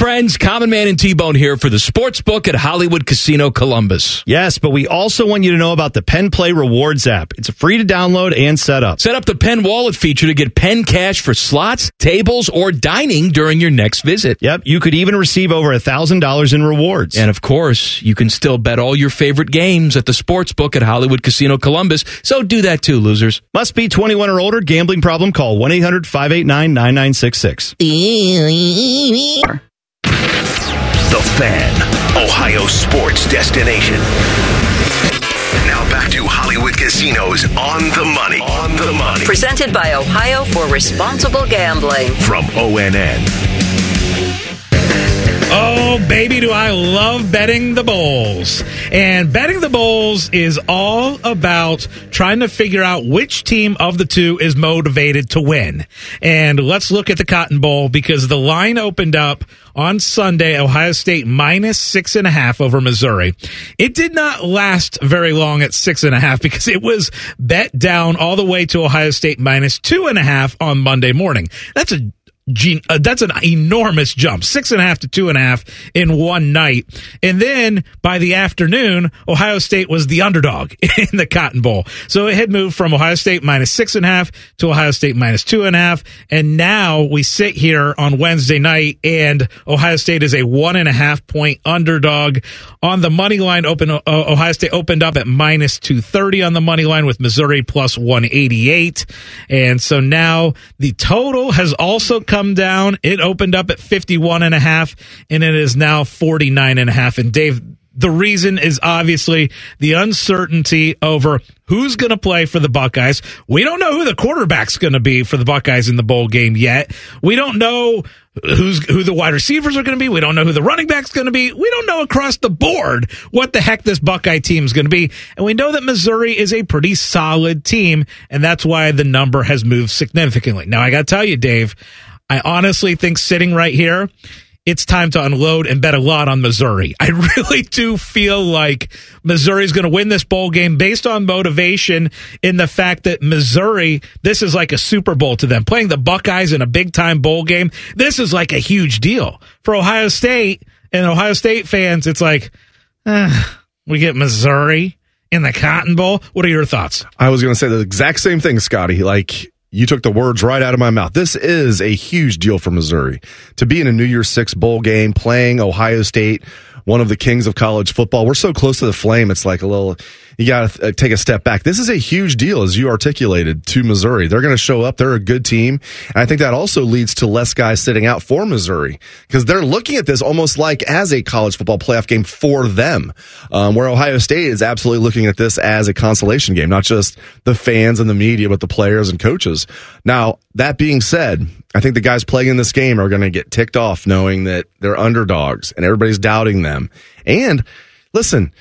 friends, Common Man and T-Bone here for the Sportsbook at Hollywood Casino Columbus. Yes, but we also want you to know about the Penn Play Rewards app. It's free to download and set up. Set up the Penn Wallet feature to get Penn cash for slots, tables, or dining during your next visit. Yep, you could even receive over $1,000 in rewards. And of course, you can still bet all your favorite games at the Sportsbook at Hollywood Casino Columbus, so do that too, losers. Must be 21 or older. Gambling problem? Call 1-800-589-9966. The Fan, Ohio sports destination. Now back to Hollywood Casinos On the Money. On the Money. Presented by Ohio for Responsible Gambling. From ONN. Oh, baby, do I love betting the bowls. And betting the bowls is all about trying to figure out which team of the two is motivated to win. And let's look at the Cotton Bowl because the line opened up on Sunday, Ohio State -6.5 over Missouri. It did not last very long at 6.5 because it was bet down all the way to Ohio State -2.5 on Monday morning. That's an enormous jump, 6.5 to 2.5 in one night. And then by the afternoon, Ohio State was the underdog in the Cotton Bowl. So it had moved from Ohio State -6.5 to Ohio State -2.5. And now we sit here on Wednesday night and Ohio State is a 1.5 point underdog on the money line. Ohio State opened up at -230 on the money line with Missouri +188. And so now the total has also come down. It opened up at 51.5 and it is now 49.5. And Dave, the reason is obviously the uncertainty over who's going to play for the Buckeyes. We don't know who the quarterback's going to be for the Buckeyes in the bowl game yet. We don't know who the wide receivers are going to be. We don't know who the running back's going to be. We don't know across the board what the heck this Buckeye team's going to be. And we know that Missouri is a pretty solid team, and that's why the number has moved significantly. Now, I got to tell you, Dave, I honestly think sitting right here, it's time to unload and bet a lot on Missouri. I really do feel like Missouri's going to win this bowl game based on motivation in the fact that Missouri, this is like a Super Bowl to them. Playing the Buckeyes in a big-time bowl game, this is like a huge deal. For Ohio State and Ohio State fans, it's like, we get Missouri in the Cotton Bowl. What are your thoughts? I was going to say the exact same thing, Scotty. Like, you took the words right out of my mouth. This is a huge deal for Missouri. To be in a New Year's Six bowl game, playing Ohio State, one of the kings of college football. We're so close to the flame, it's like a little, you got to take a step back. This is a huge deal, as you articulated, to Missouri. They're going to show up. They're a good team. And I think that also leads to less guys sitting out for Missouri because they're looking at this almost like as a college football playoff game for them, where Ohio State is absolutely looking at this as a consolation game, not just the fans and the media, but the players and coaches. Now, that being said, I think the guys playing in this game are going to get ticked off knowing that they're underdogs and everybody's doubting them. And listen,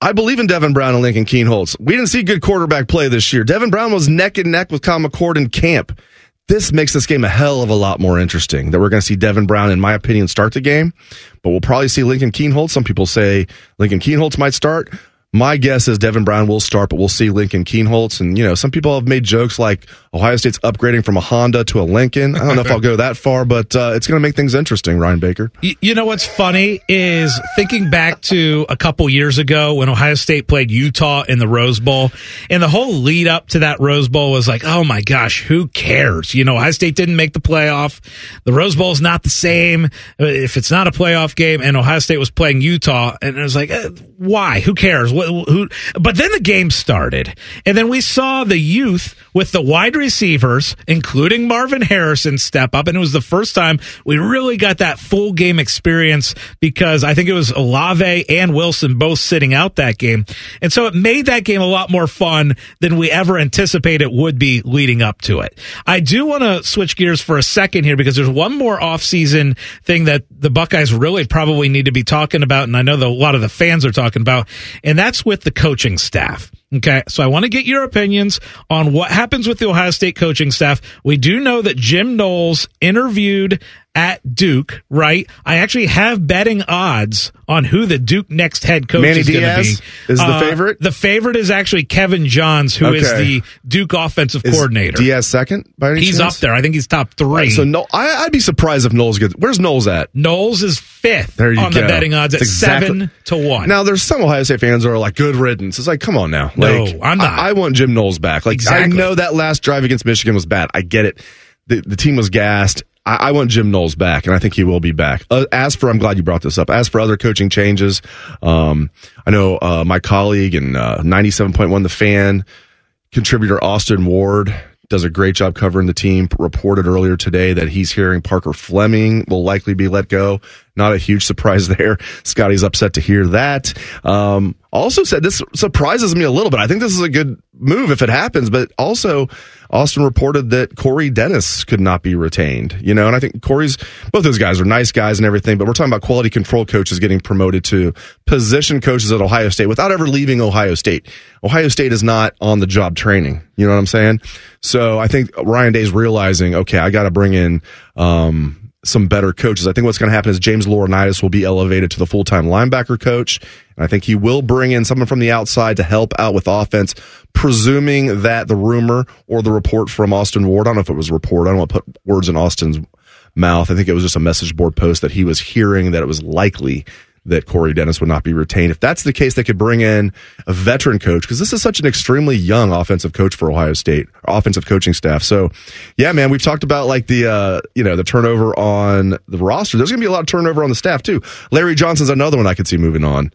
I believe in Devin Brown and Lincoln Keenholz. We didn't see good quarterback play this year. Devin Brown was neck and neck with Kyle McCord in camp. This makes this game a hell of a lot more interesting that we're going to see Devin Brown, in my opinion, start the game, but we'll probably see Lincoln Keenholz. Some people say Lincoln Keenholz might start. My guess is Devin Brown will start, but we'll see Lincoln Keenholz. And, you know, some people have made jokes like Ohio State's upgrading from a Honda to a Lincoln. I don't know if I'll go that far, but it's going to make things interesting, Ryan Baker. You know what's funny is thinking back to a couple years ago when Ohio State played Utah in the Rose Bowl, and the whole lead up to that Rose Bowl was like, oh, my gosh, who cares? You know, Ohio State didn't make the playoff. The Rose Bowl is not the same if it's not a playoff game, and Ohio State was playing Utah, and it was like, why? Who cares? But then the game started, and then we saw the youth with the wide receivers, including Marvin Harrison, step up, and it was the first time we really got that full game experience because I think it was Olave and Wilson both sitting out that game, and so it made that game a lot more fun than we ever anticipated it would be leading up to it. I do want to switch gears for a second here because there's one more offseason thing that the Buckeyes really probably need to be talking about, and I know that a lot of the fans are talking about, and that's with the coaching staff. Okay, so I want to get your opinions on what happens with the Ohio State coaching staff. We do know that Jim Knowles interviewed at Duke, right? I actually have betting odds on who the Duke next head coach Manny is going to be. Is the favorite? The favorite is actually Kevin Johns, who is the Duke offensive coordinator. Diaz second by any chance? He's up there. I think he's top three. Right, so I'd be surprised if Knowles gets. Where's Knowles at? Knowles is fifth the betting odds at 7-1. Now, there's some Ohio State fans who are like, good riddance. It's like, come on now. Like, no, I'm not. I want Jim Knowles back. Like, exactly. I know that last drive against Michigan was bad. I get it. The team was gassed. I want Jim Knowles back, and I think he will be back. I'm glad you brought this up. As for other coaching changes, I know my colleague and 97.1 The Fan contributor Austin Ward does a great job covering the team, reported earlier today that he's hearing Parker Fleming will likely be let go. Not a huge surprise there. Scotty's upset to hear that. Also said this surprises me a little bit. I think this is a good move if it happens, but also Austin reported that Corey Dennis could not be retained. You know, and I think both those guys are nice guys and everything, but we're talking about quality control coaches getting promoted to position coaches at Ohio State without ever leaving Ohio State. Ohio State is not on the job training. You know what I'm saying? So I think Ryan Day's realizing, okay, I got to bring in, some better coaches. I think what's going to happen is James Laurinaitis will be elevated to the full-time linebacker coach, and I think he will bring in someone from the outside to help out with offense, presuming that the rumor or the report from Austin Ward, I don't know if it was a report, I don't want to put words in Austin's mouth, I think it was just a message board post that he was hearing that it was likely that Corey Dennis would not be retained. If that's the case, they could bring in a veteran coach, because this is such an extremely young offensive coach for Ohio State, offensive coaching staff. So, yeah, man, we've talked about like the turnover on the roster. There's going to be a lot of turnover on the staff too. Larry Johnson's another one I could see moving on.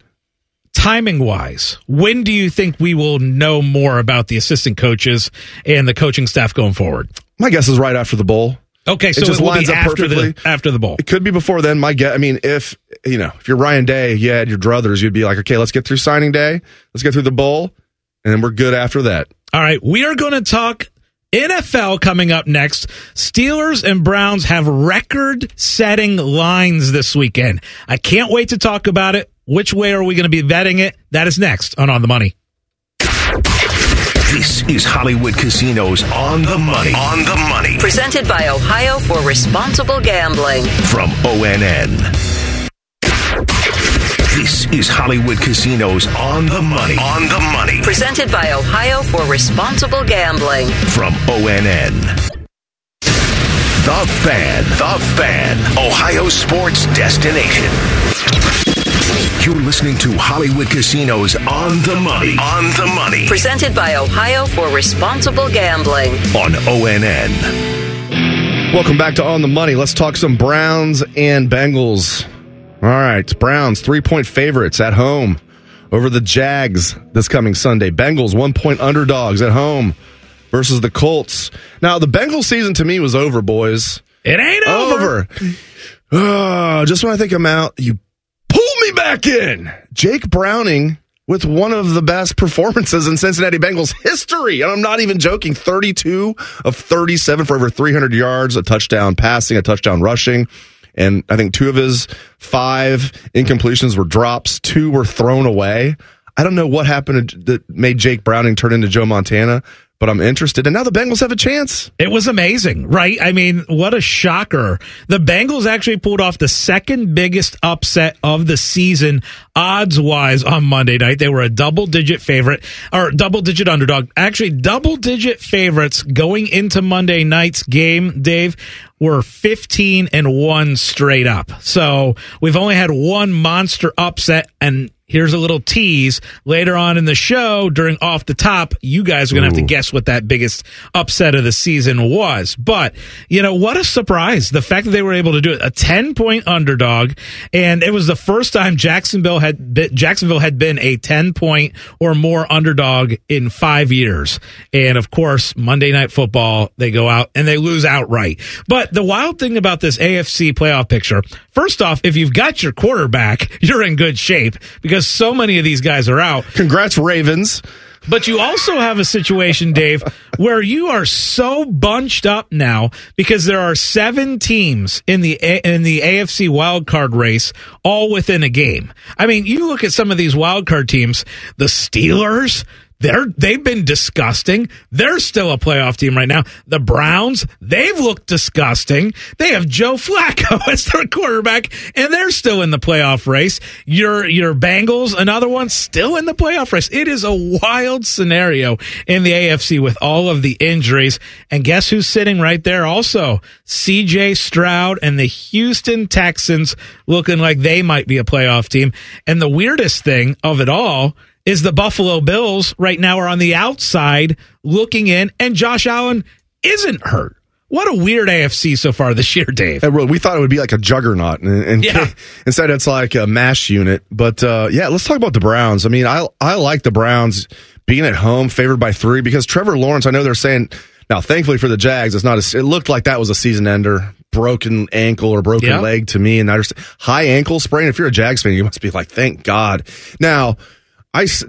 Timing-wise, when do you think we will know more about the assistant coaches and the coaching staff going forward? My guess is right after the bowl. Okay, so it just lines up perfectly after the bowl. It could be before then. My guess, I mean, if you're Ryan Day, you had your druthers, you'd be like, okay, let's get through signing day, let's get through the bowl, and then we're good after that. All right, we are going to talk NFL coming up next. Steelers and Browns have record-setting lines this weekend. I can't wait to talk about it. Which way are we going to be betting it? That is next on the Money. This is Hollywood Casino's On the Money. On the Money. Presented by Ohio for Responsible Gambling. From ONN. This is Hollywood Casino's On the Money. On the Money. Presented by Ohio for Responsible Gambling. From ONN. The Fan. The Fan. Ohio sports destination. You're listening to Hollywood Casino's On the Money. On the Money. Presented by Ohio for Responsible Gambling. On ONN. Welcome back to On the Money. Let's talk some Browns and Bengals. All right, Browns, 3-point favorites at home over the Jags this coming Sunday. Bengals, 1-point underdogs at home versus the Colts. Now, the Bengals season to me was over, boys. It ain't over. Oh, just when I think I'm out, you back in. Jake Browning with one of the best performances in Cincinnati Bengals history. And I'm not even joking. 32 of 37 for over 300 yards, a touchdown passing, a touchdown rushing. And I think 2 of his 5 incompletions were drops. 2 were thrown away. I don't know what happened that made Jake Browning turn into Joe Montana, but I'm interested. And now the Bengals have a chance. It was amazing, right? I mean, what a shocker. The Bengals actually pulled off the second biggest upset of the season, odds-wise, on Monday night. They were a double-digit favorite, or double-digit underdog. Actually, double-digit favorites going into Monday night's game, Dave, were 15-1 straight up. So we've only had one monster upset, and here's a little tease. Later on in the show, during Off the Top, you guys are going to have to guess what that biggest upset of the season was. But, you know, what a surprise. The fact that they were able to do it, a 10-point underdog, and it was the first time Jacksonville had been a 10-point or more underdog in 5 years. And, of course, Monday Night Football, they go out and they lose outright. But the wild thing about this AFC playoff picture, first off, if you've got your quarterback, you're in good shape, because so many of these guys are out. Congrats, Ravens. But you also have a situation, Dave, where you are so bunched up now because there are 7 teams in the AFC wildcard race all within a game. I mean, you look at some of these wildcard teams, the Steelers, They've been disgusting. They're still a playoff team right now. The Browns, they've looked disgusting. They have Joe Flacco as their quarterback, and they're still in the playoff race. Your Bengals, another one, still in the playoff race. It is a wild scenario in the AFC with all of the injuries. And guess who's sitting right there also? CJ Stroud and the Houston Texans, looking like they might be a playoff team. And the weirdest thing of it all is the Buffalo Bills right now are on the outside looking in, and Josh Allen isn't hurt. What a weird AFC so far this year, Dave. We thought it would be like a juggernaut, and instead it's like a MASH unit. But, let's talk about the Browns. I mean, I like the Browns being at home, favored by 3, because Trevor Lawrence, I know they're saying, now thankfully for the Jags, it looked like that was a season ender. Broken ankle or broken leg to me, and I understand high ankle sprain. If you're a Jags fan, you must be like, thank God. Now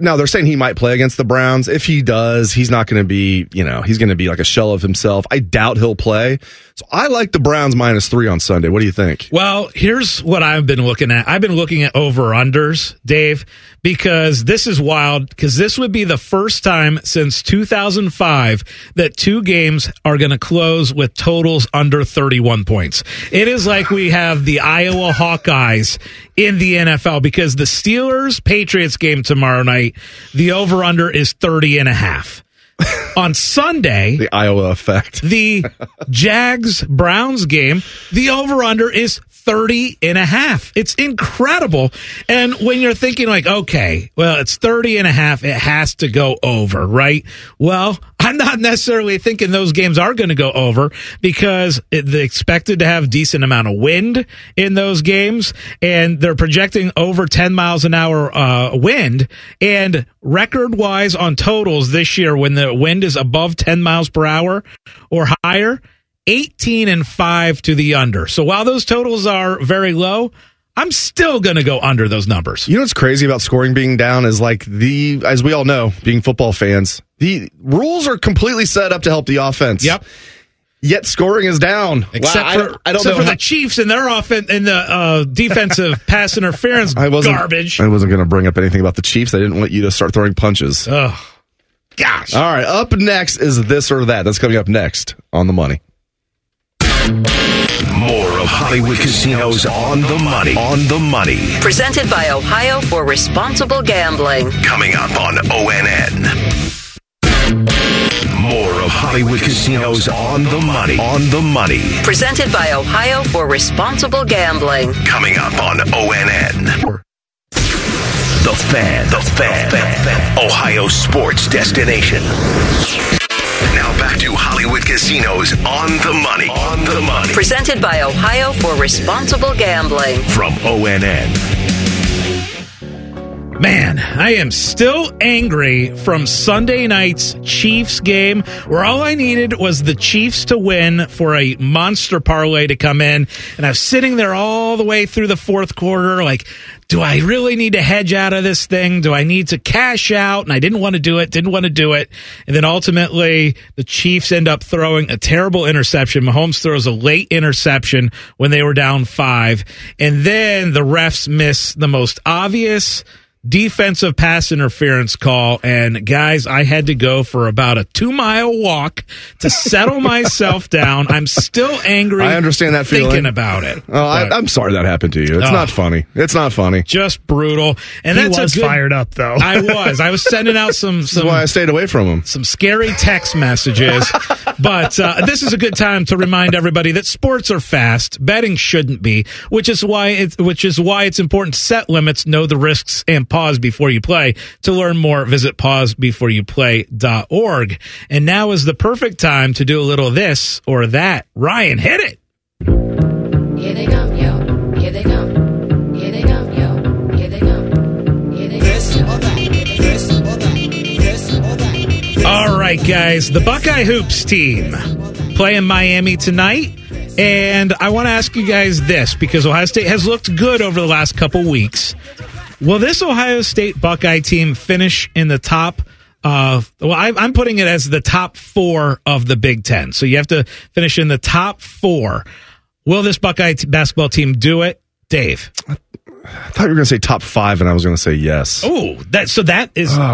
they're saying he might play against the Browns. If he does, he's not going to be, he's going to be like a shell of himself. I doubt he'll play. So I like the Browns -3 on Sunday. What do you think? Well, here's what I've been looking at. I've been looking at over-unders, Dave, because this is wild, because this would be the first time since 2005 that two games are going to close with totals under 31 points. It is like we have the Iowa Hawkeyes in the NFL, because the Steelers-Patriots game tomorrow night, the over-under is 30.5. On Sunday, the Iowa effect, the Jags-Browns game, the over-under is 30.5. It's incredible. And when you're thinking like, okay, well, it's 30.5, it has to go over, right? Well, I'm not necessarily thinking those games are going to go over, because they're expected to have a decent amount of wind in those games, and they're projecting over 10 miles an hour wind. And record-wise on totals this year, when the wind is above 10 miles per hour or higher, 18.5 to the under. So while those totals are very low, I'm still going to go under those numbers. You know what's crazy about scoring being down is, like, as we all know, being football fans, the rules are completely set up to help the offense. Yep. Yet scoring is down. Except for the Chiefs and their offense and the defensive pass interference garbage. I wasn't going to bring up anything about the Chiefs. I didn't want you to start throwing punches. Oh, gosh. All right. Up next is This or That. That's coming up next on The Money. More of Hollywood Casino's On the Money. On the Money. Presented by Ohio for Responsible Gambling. Coming up on ONN. More of Hollywood Casino's On the Money. On the Money. Presented by Ohio for Responsible Gambling. Coming up on ONN. The Fan. The Fan. Ohio sports destination. Now back to Hollywood Casino's On the Money. On the Money. Presented by Ohio for Responsible Gambling. From ONN. Man, I am still angry from Sunday night's Chiefs game, where all I needed was the Chiefs to win for a monster parlay to come in. And I was sitting there all the way through the fourth quarter like, do I really need to hedge out of this thing? Do I need to cash out? And I didn't want to do it. And then ultimately, the Chiefs end up throwing a terrible interception. Mahomes throws a late interception when they were down 5. And then the refs miss the most obvious defensive pass interference call. And guys, I had to go for about a 2-mile walk to settle myself down. I'm still angry. I understand that feeling. Thinking about it. Oh, I'm sorry that happened to you. It's not funny. It's not funny. Just brutal. And he was fired up, though. I was sending out some. That's why I stayed away from him. Some scary text messages. But this is a good time to remind everybody that sports are fast. Betting shouldn't be, which is why it's important to set limits, know the risks, and pause before you play. To learn more, visit pausebeforeyouplay.org. And now is the perfect time to do a little this or that. Ryan, hit it. Here they come, yo. Here they come. Here they come, yo. Here they come. Here they come. This or that. This or that. This or that. All right, guys. The Buckeye Hoops team playing Miami tonight. And I want to ask you guys this, because Ohio State has looked good over the last couple weeks. Will this Ohio State Buckeye team finish in the top? I'm putting it as the top 4 of the Big Ten. So you have to finish in the top 4. Will this Buckeye basketball team do it, Dave? I thought you were going to say top five, and I was going to say yes. Oh, that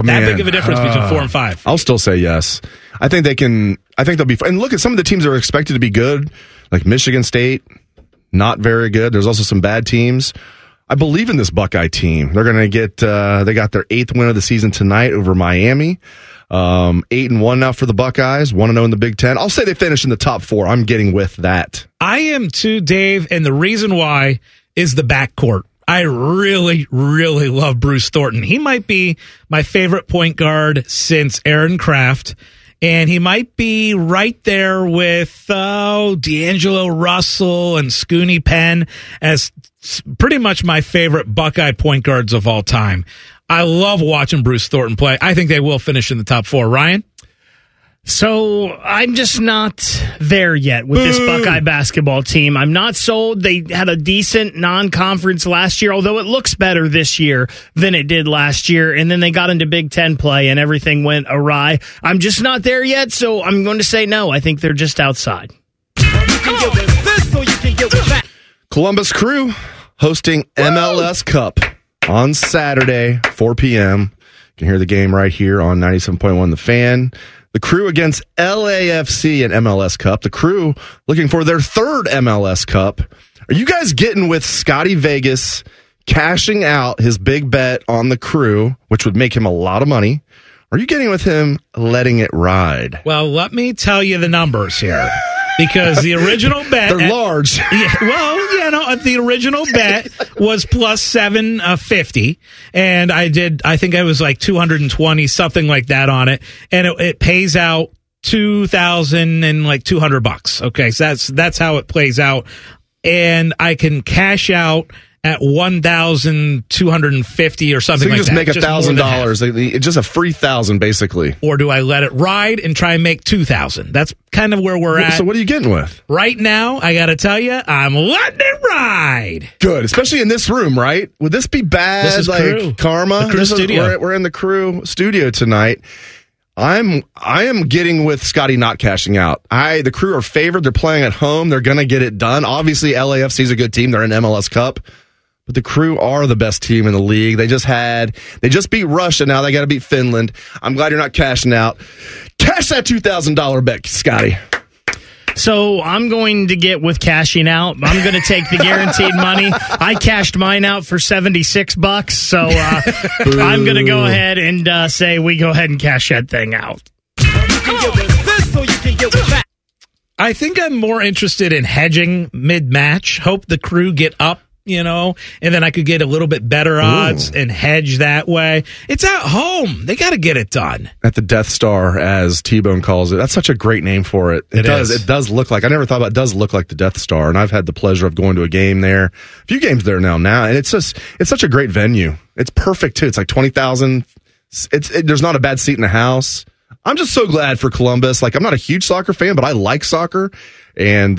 big of a difference between 4 and 5. I'll still say yes. I think they can. I think they'll be. And look at some of the teams that are expected to be good, like Michigan State, not very good. There's also some bad teams. I believe in this Buckeye team. They're going to get. They got their 8th win of the season tonight over Miami. 8-1 now for the Buckeyes, 1-0 in the Big Ten. I'll say they finish in the top 4. I'm getting with that. I am too, Dave, and the reason why is the backcourt. I really, really love Bruce Thornton. He might be my favorite point guard since Aaron Kraft, and he might be right there with D'Angelo Russell and Scooney Penn as pretty much my favorite Buckeye point guards of all time. I love watching Bruce Thornton play. I think they will finish in the top 4. Ryan? So I'm just not there yet with this Buckeye basketball team. I'm not sold. They had a decent non-conference last year, although it looks better this year than it did last year. And then they got into Big Ten play and everything went awry. I'm just not there yet, so I'm going to say no. I think they're just outside. Columbus Crew hosting MLS Cup on Saturday, 4 p.m. You can hear the game right here on 97.1 The Fan. The Crew against LAFC and MLS Cup. The Crew looking for their 3rd MLS Cup. Are you guys getting with Scotty Vegas cashing out his big bet on the Crew, which would make him a lot of money? Are you getting with him letting it ride? Well, let me tell you the numbers here. Because the original bet... They're large. Yeah, well, you know, the original bet was plus 750, and I think I was like 220, something like that on it, and it pays out $2,200. Okay, so that's how it plays out, and I can cash out at $1,250 or something like that. So you just make $1,000, just a free $1,000 basically. Or do I let it ride and try and make $2,000? That's kind of where we're at. So what are you getting with? Right now, I got to tell you, I'm letting it ride. Good, especially in this room, right? Would this be bad? This is like Crew. Karma? The Crew studio. We're in the Crew studio tonight. I am getting with Scotty not cashing out. The Crew are favored. They're playing at home. They're going to get it done. Obviously, LAFC is a good team. They're in MLS Cup. But the Crew are the best team in the league. They just beat Russia. Now they got to beat Finland. I'm glad you're not cashing out. Cash that $2,000 bet, Scotty. So I'm going to get with cashing out. I'm going to take the guaranteed money. I cashed mine out for $76, so I'm going to go ahead and say we go ahead and cash that thing out. I think I'm more interested in hedging mid-match. Hope the Crew get up. You know, and then I could get a little bit better odds and hedge that way. It's at home. They got to get it done. At the Death Star, as T-Bone calls it. That's such a great name for it. It does. It does look like, I never thought about it, does look like the Death Star. And I've had the pleasure of going to a game there. A few games there now. And it's such a great venue. It's perfect too. It's like 20,000. There's not a bad seat in the house. I'm just so glad for Columbus. Like, I'm not a huge soccer fan, but I like soccer. And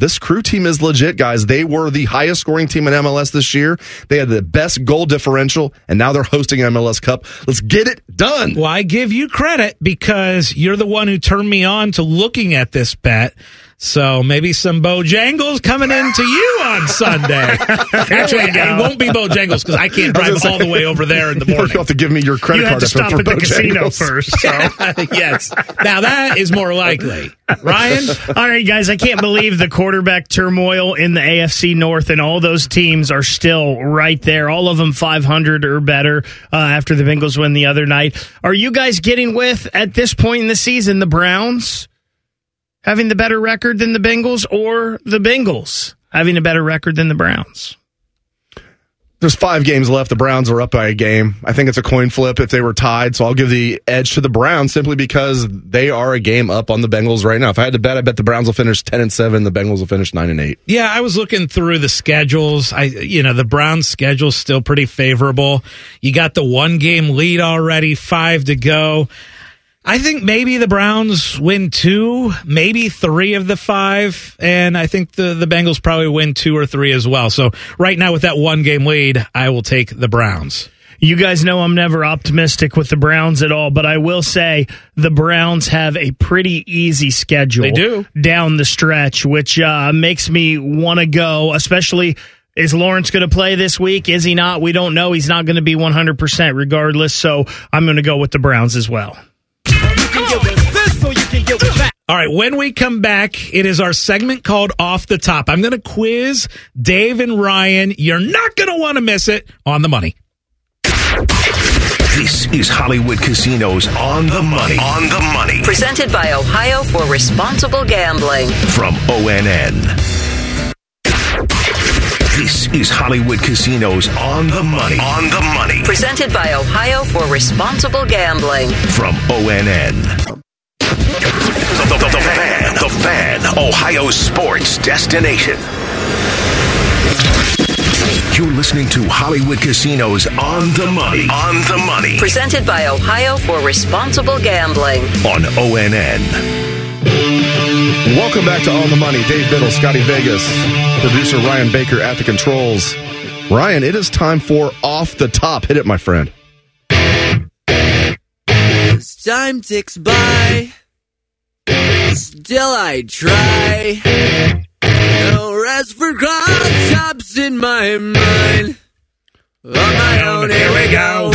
this Crew team is legit, guys. They were the highest scoring team in MLS this year. They had the best goal differential, and now they're hosting an MLS Cup. Let's get it done. Well, I give you credit because you're the one who turned me on to looking at this bet. So maybe some Bojangles coming into you on Sunday. Actually, it won't be Bojangles because I can't drive all the way over there in the morning. You'll have to give me your credit card. You have to stop at the casino first. So. Yes. Now that is more likely. Ryan? All right, guys, I can't believe the quarterback turmoil in the AFC North, and all those teams are still right there. All of them 500 or better after the Bengals win the other night. Are you guys getting with, at this point in the season, the Browns having the better record than the Bengals, or the Bengals having a better record than the Browns? There's 5 games left. The Browns are up by a game. I think it's a coin flip if they were tied, so I'll give the edge to the Browns simply because they are a game up on the Bengals right now. If I had to bet, I bet the Browns will finish 10-7. The Bengals will finish 9-8. Yeah, I was looking through the schedules. The Browns' schedule's still pretty favorable. You got the 1-game lead already, 5 to go. I think maybe the Browns win 2, maybe 3 of the 5, and I think the Bengals probably win 2 or 3 as well. So right now with that 1-game lead, I will take the Browns. You guys know I'm never optimistic with the Browns at all, but I will say the Browns have a pretty easy schedule. They do. Down the stretch, which makes me want to go, especially Is Lawrence going to play this week? Is he not? We don't know. He's not going to be 100% regardless, so I'm going to go with the Browns as well. All right, when we come back, it is our segment called Off the Top. I'm going to quiz Dave and Ryan. You're not going to want to miss it on the money. This is Hollywood Casino's On the Money. On the Money. Presented by Ohio for Responsible Gambling. From ONN. This is Hollywood Casino's On the Money. On the Money. Presented by Ohio for Responsible Gambling. From ONN. The Fan. The Fan. Ohio's sports destination. You're listening to Hollywood Casino's On the Money. On the Money. Presented by Ohio for Responsible Gambling. On ONN. Welcome back to On the Money. Dave Biddle, Scotty Vegas, producer Ryan Baker at the controls. Ryan, it is time for Off the Top. Hit it, my friend. As time ticks by, still I try. No rest for cross-tops in my mind. On my own, here we go.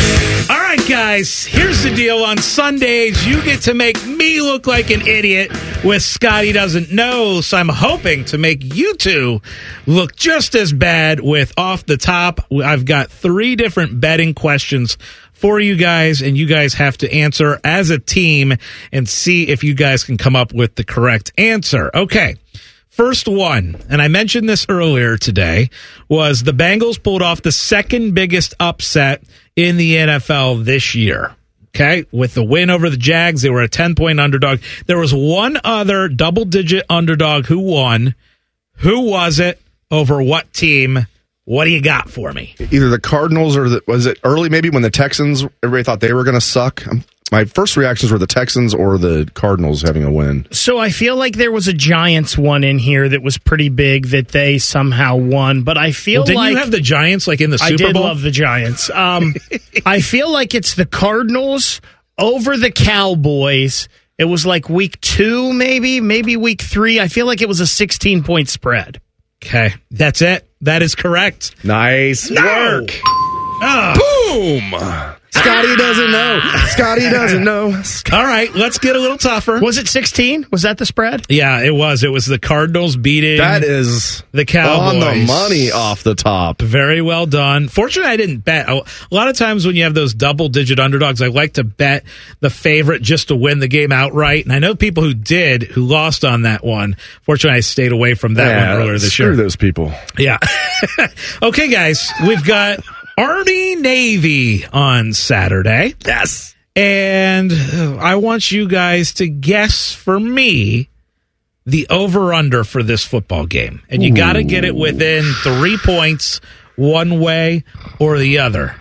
All right, guys, here's the deal. On Sundays, you get to make me look like an idiot with Scotty Doesn't Know, so I'm hoping to make you two look just as bad with Off the Top. I've got three different betting questions for you guys, and you guys have to answer as a team and see if you guys can come up with the correct answer. Okay. First one, and I mentioned this earlier today, was the Bengals pulled off the second biggest upset in the NFL this year. Okay, with the win over the Jags, they were a 10-point underdog. There was one other double-digit underdog who won. Who was it? Over what team? What do you got for me? Either the Cardinals or was it early maybe when the Texans, everybody thought they were going to suck? My first reactions were the Texans or the Cardinals having a win. So I feel like there was a Giants one in here that was pretty big that they somehow won, but I feel didn't like... Didn't you have the Giants like in the Super Bowl? I did love the Giants. I feel like it's the Cardinals over the Cowboys. It was like week 2 maybe week 3. I feel like it was a 16-point spread. Okay, that's it. That is correct. Nice work. Boom! Scotty doesn't know. Scotty doesn't know. All right, let's get a little tougher. Was it 16? Was that the spread? Yeah, it was. It was the Cardinals beating that is the Cowboys. On the money off the top. Very well done. Fortunately, I didn't bet. A lot of times when you have those double-digit underdogs, I like to bet the favorite just to win the game outright. And I know people who lost on that one. Fortunately, I stayed away from that one earlier this year. Screw those people. Yeah. Okay, guys, we've got... Army-Navy on Saturday. Yes. And I want you guys to guess for me the over-under for this football game. And you got to get it within 3 points one way or the other.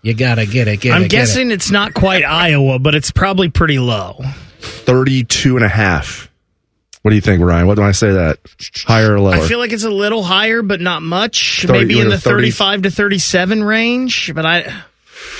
You got to get it. I'm guessing it's not quite Iowa, but it's probably pretty low. 32.5. What do you think, Ryan? What do I say that? Higher or lower? I feel like it's a little higher, but not much. Maybe in the 35 to 37 range. But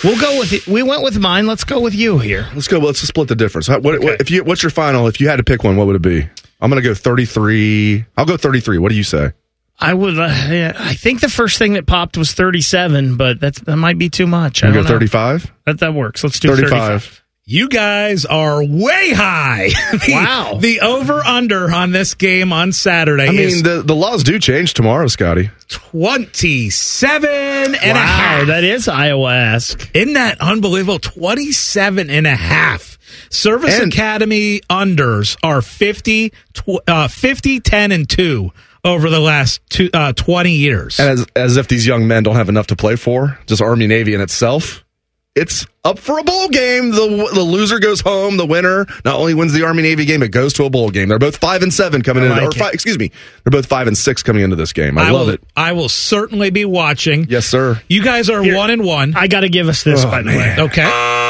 we'll go with it. We went with mine. Let's go with you here. Let's go. Let's split the difference. What's your final? If you had to pick one, what would it be? I'm going to go 33. I'll go 33. What do you say? I would. I think the first thing that popped was 37, but that might be too much. I don't know. 35? That works. Let's do 35. You guys are way high. Wow. The over-under on this game on Saturday is... the laws do change tomorrow, Scotty. 27.5. Wow, that is Iowa-esque. Isn't that unbelievable? 27.5. Service Academy unders are 50, 10, and 2 over the last 20 years. And as if these young men don't have enough to play for, just Army-Navy in itself... It's up for a bowl game. The loser goes home. The winner not only wins the Army-Navy game, it goes to a bowl game. They're both 5-7 coming in. They're both 5-6 coming into this game. I love it. I will certainly be watching. Yes, sir. You guys are 1-1. I got to give us this, by the way. Okay.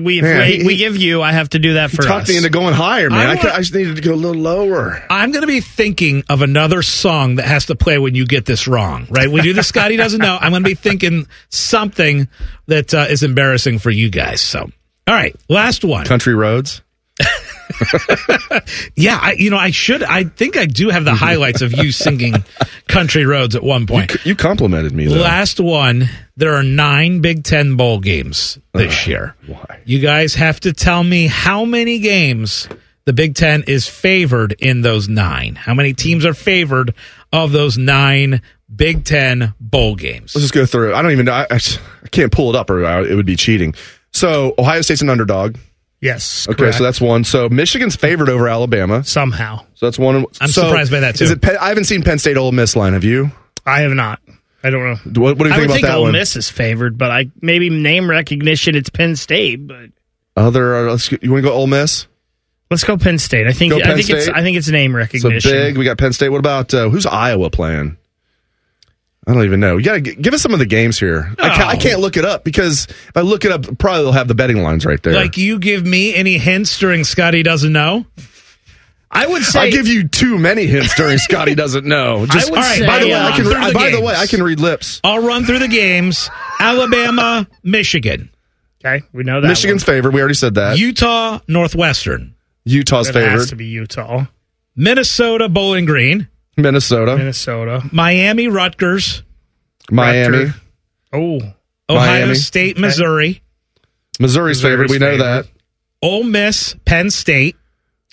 We give you. I have to do that for us. You talked me into going higher, man. I just needed to go a little lower. I'm going to be thinking of another song that has to play when you get this wrong, right? We do the Scotty Doesn't Know. I'm going to be thinking something that is embarrassing for you guys. So, all right, last one. Country Roads. Yeah, I think I do have the highlights of you singing Country Roads at one point. You complimented me, though. Last one, there are 9 Big Ten bowl games this year. Why? You guys have to tell me how many games the Big Ten is favored in those 9. How many teams are favored of those 9 Big Ten bowl games? Let's just go through. I don't even know. I can't pull it up, or it would be cheating. So, Ohio State's an underdog. Yes. Okay, correct. So that's one. So Michigan's favored over Alabama. Somehow. So that's one. I'm surprised by that, too. I haven't seen Penn State Ole Miss line. Have you? I have not. I don't know. What do you think about that one? I would think Ole Miss is favored, but maybe name recognition, it's Penn State. But you want to go Ole Miss? Let's go Penn State. I think it's name recognition. So big. We got Penn State. What about who's Iowa playing? I don't even know. You gotta give us some of the games here. Oh. I can't look it up, because if I look it up, probably they'll have the betting lines right there. Like, you give me any hints during Scotty Doesn't Know? I would say I give you too many hints during Scotty Doesn't Know. Just, all right. Say, by the way, I can read lips. I'll run through the games. Alabama, Michigan. Okay, we know that. Michigan's favored. We already said that. Utah, Northwestern. Utah's favored. It has to be Utah. Minnesota, Bowling Green. Minnesota. Miami, Rutgers. Miami. Oh. Ohio State, Missouri. Missouri's favorite. We know that. Ole Miss, Penn State.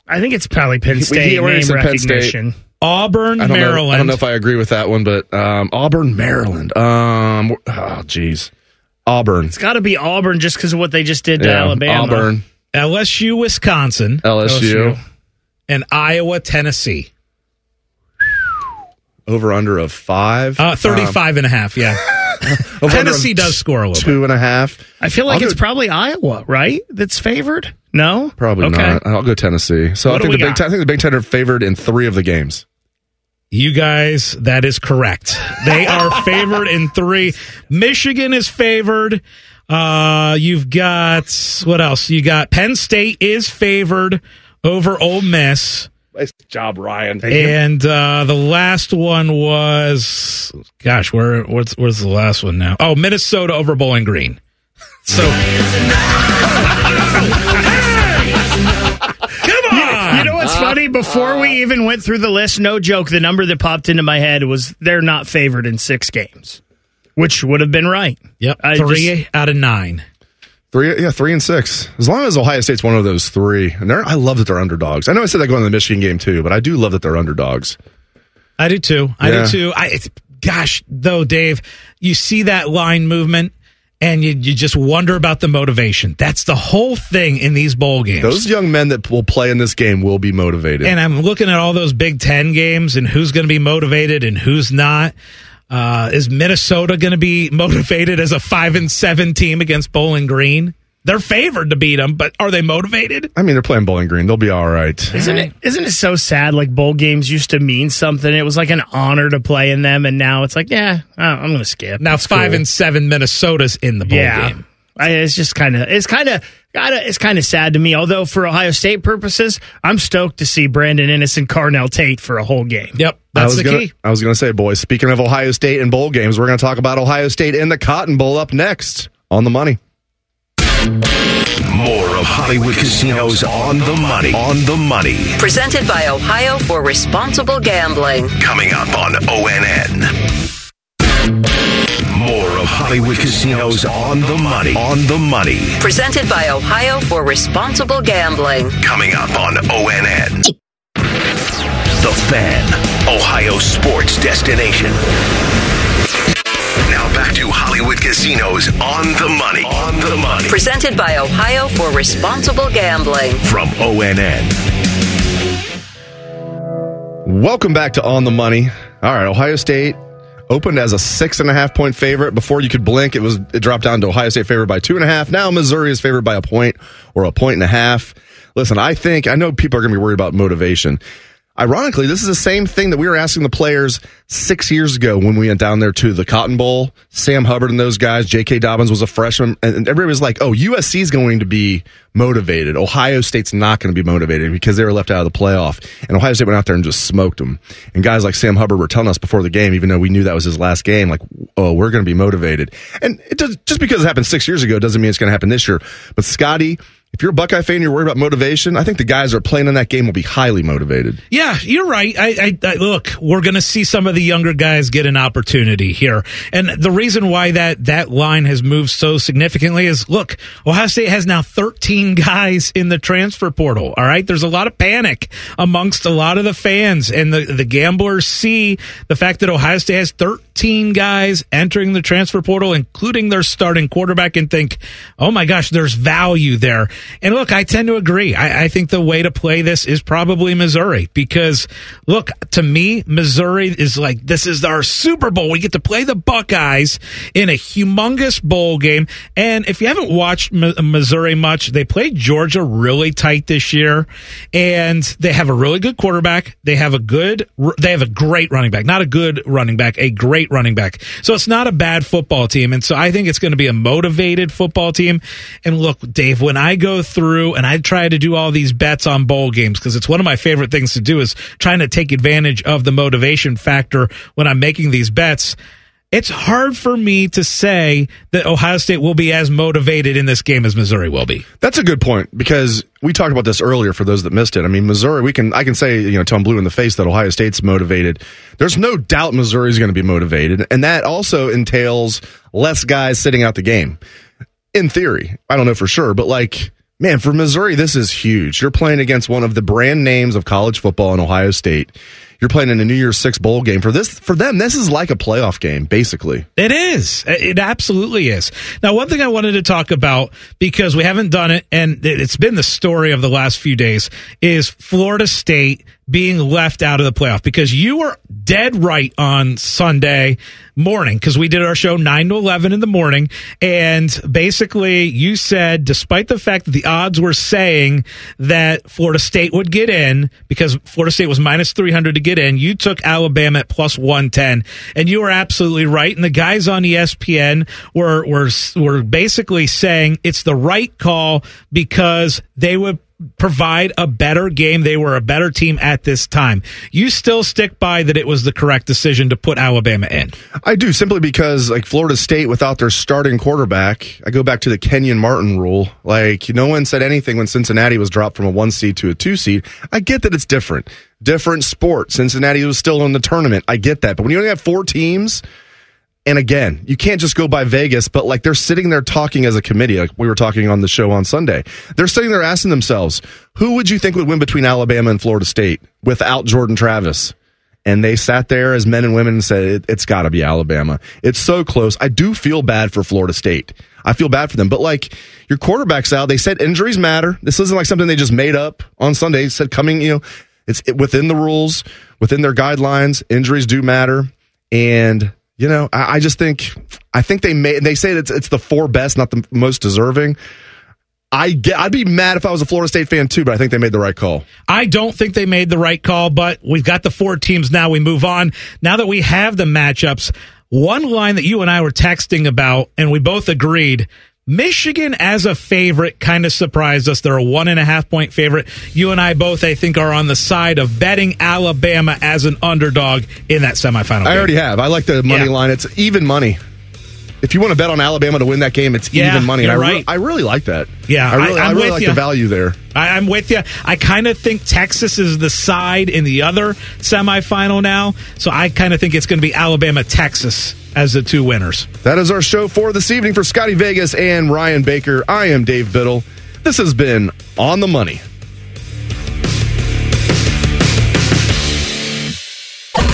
I think it's probably Penn State. Name recognition. Auburn, Maryland. I don't know if I agree with that one, but Auburn, Maryland. Auburn. It's got to be Auburn, just because of what they just did to Alabama. Auburn. LSU, Wisconsin. LSU. And Iowa, Tennessee. Over-under of 5? 35 and a half, yeah. Tennessee does score a little 2.5. I feel like it's probably Iowa, right, that's favored? No? Probably not. I'll go Tennessee. So I think the Big Ten are favored in 3 of the games. You guys, that is correct. They are favored in 3. Michigan is favored. You've got, what else? You got Penn State is favored over Ole Miss. Nice job, Ryan. And the last one was, gosh, where's the last one now? Oh, Minnesota over Bowling Green. So, come on. You know what's funny? Before we even went through the list, no joke, the number that popped into my head was they're not favored in 6 games, which would have been right. Yep, 3 out of 9. 3 and 6. As long as Ohio State's one of those 3, and I love that they're underdogs. I know I said that going into the Michigan game too, but I do love that they're underdogs. I do too. I do too. Gosh, though, Dave, you see that line movement, and you just wonder about the motivation. That's the whole thing in these bowl games. Those young men that will play in this game will be motivated. And I'm looking at all those Big Ten games and who's going to be motivated and who's not. Is Minnesota going to be motivated as a 5-7 team against Bowling Green? They're favored to beat them, but are they motivated? I mean, they're playing Bowling Green. They'll be all right. Isn't it so sad? Like, bowl games used to mean something. It was like an honor to play in them, and now it's like, I'm going to skip. Now 5-7 Minnesota's in the bowl game. It's kind of sad to me. Although for Ohio State purposes, I'm stoked to see Brandon Innes and Carnell Tate for a whole game. Yep, that's the key. I was going to say, boys, speaking of Ohio State and bowl games, we're going to talk about Ohio State and the Cotton Bowl up next on The Money. More of Hollywood Casino's On The Money. On The Money. Presented by Ohio for Responsible Gambling. Coming up on ONN. More of Hollywood Casino's On The Money. On The Money. Presented by Ohio for Responsible Gambling. Coming up on ONN. The Fan, Ohio sports destination. Now back to Hollywood Casino's On The Money. On The Money. Presented by Ohio for Responsible Gambling. From ONN. Welcome back to On The Money. All right, Ohio State opened as a 6.5-point favorite. Before you could blink, it dropped down to Ohio State favored by 2.5. Now Missouri is favored by a point or a point and a half. Listen, I know people are going to be worried about motivation. Ironically, this is the same thing that we were asking the players 6 years ago when we went down there to the Cotton Bowl. Sam Hubbard and those guys, J.K. Dobbins was a freshman, and everybody was like, oh, USC's going to be motivated. Ohio State's not going to be motivated because they were left out of the playoff. And Ohio State went out there and just smoked them. And guys like Sam Hubbard were telling us before the game, even though we knew that was his last game, like, oh, we're going to be motivated. And it does, just because it happened 6 years ago doesn't mean it's going to happen this year. But Scotty, if you're a Buckeye fan and you're worried about motivation, I think the guys that are playing in that game will be highly motivated. Yeah, you're right. I look, we're going to see some of the younger guys get an opportunity here. And the reason why that line has moved so significantly is, look, Ohio State has now 13 guys in the transfer portal, all right? There's a lot of panic amongst a lot of the fans, and the gamblers see the fact that Ohio State has 13 guys entering the transfer portal, including their starting quarterback, and think, oh my gosh, there's value there. And look, I tend to agree. I think the way to play this is probably Missouri, because look, to me, Missouri is like, this is our Super Bowl. We get to play the Buckeyes in a humongous bowl game. And if you haven't watched Missouri much, they played Georgia really tight this year, and they have a really good quarterback. They have a great running back, not a good running back, a great running back. So it's not a bad football team. And so I think it's going to be a motivated football team. And look, Dave, when I go through and I try to do all these bets on bowl games, because it's one of my favorite things to do is trying to take advantage of the motivation factor when I'm making these bets, it's hard for me to say that Ohio State will be as motivated in this game as Missouri will be. That's a good point, because we talked about this earlier for those that missed it. I mean, Missouri, I can say, till I'm blue in the face, that Ohio State's motivated. There's no doubt Missouri's going to be motivated, and that also entails less guys sitting out the game. In theory, I don't know for sure, but like, man, for Missouri, this is huge. You're playing against one of the brand names of college football in Ohio State. You're playing in a New Year's Six bowl game. For them, this is like a playoff game, basically. It is. It absolutely is. Now, one thing I wanted to talk about, because we haven't done it, and it's been the story of the last few days, is Florida State being left out of the playoff, because you were dead right on Sunday morning, because we did our show 9 to 11 in the morning, and basically you said, despite the fact that the odds were saying that Florida State would get in, because Florida State was minus 300 to get in, you took Alabama at plus 110, and you were absolutely right, and the guys on ESPN were basically saying it's the right call because they would provide a better game. They were a better team at this time. You still stick by that it was the correct decision to put Alabama in? I do, simply because like Florida State without their starting quarterback, I go back to the Kenyon Martin rule. Like, no one said anything when Cincinnati was dropped from a 1 seed to a 2 seed. I get that it's different sport. Cincinnati was still in the tournament. I get that. But when you only have 4 teams, and again, you can't just go by Vegas, but like they're sitting there talking as a committee, like we were talking on the show on Sunday. They're sitting there asking themselves, who would you think would win between Alabama and Florida State without Jordan Travis? And they sat there as men and women and said, it's got to be Alabama. It's so close. I do feel bad for Florida State. I feel bad for them. But like, your quarterback's out. They said injuries matter. This isn't like something they just made up on Sunday. They said it's within the rules, within their guidelines. Injuries do matter. And I just think, they say it's the 4 best, not the most deserving. I'd be mad if I was a Florida State fan too, but I think they made the right call. I don't think they made the right call, but we've got the 4 teams now. We move on. Now that we have the matchups, one line that you and I were texting about, and we both agreed, Michigan as a favorite kind of surprised us. They're a 1.5-point favorite. You and I both, I think, are on the side of betting Alabama as an underdog in that semifinal game. I already have. I like the money line. It's even money. If you want to bet on Alabama to win that game, it's even money. And I really like that. Yeah, I really like the value there. I'm with you. I kind of think Texas is the side in the other semifinal now, so I kind of think it's going to be Alabama-Texas as the 2 winners. That is our show for this evening. For Scotty Vegas and Ryan Baker, I am Dave Biddle. This has been On the Money.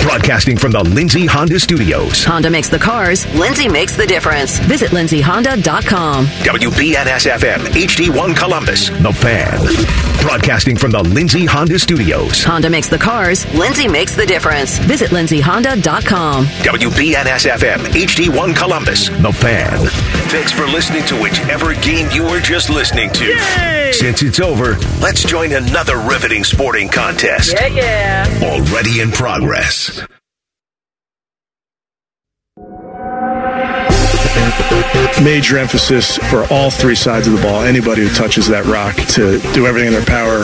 Broadcasting from the Lindsay Honda Studios. Honda makes the cars. Lindsay makes the difference. Visit lindsayhonda.com. WBNS-FM, HD1 Columbus, The Fan. Broadcasting from the Lindsay Honda Studios. Honda makes the cars. Lindsay makes the difference. Visit lindsayhonda.com. WBNS-FM, HD1 Columbus, The Fan. Thanks for listening to whichever game you were just listening to. Yay! Since it's over, let's join another riveting sporting contest. Yeah. Already in progress. major emphasis for all three sides of the ball, anybody who touches that rock, to do everything in their power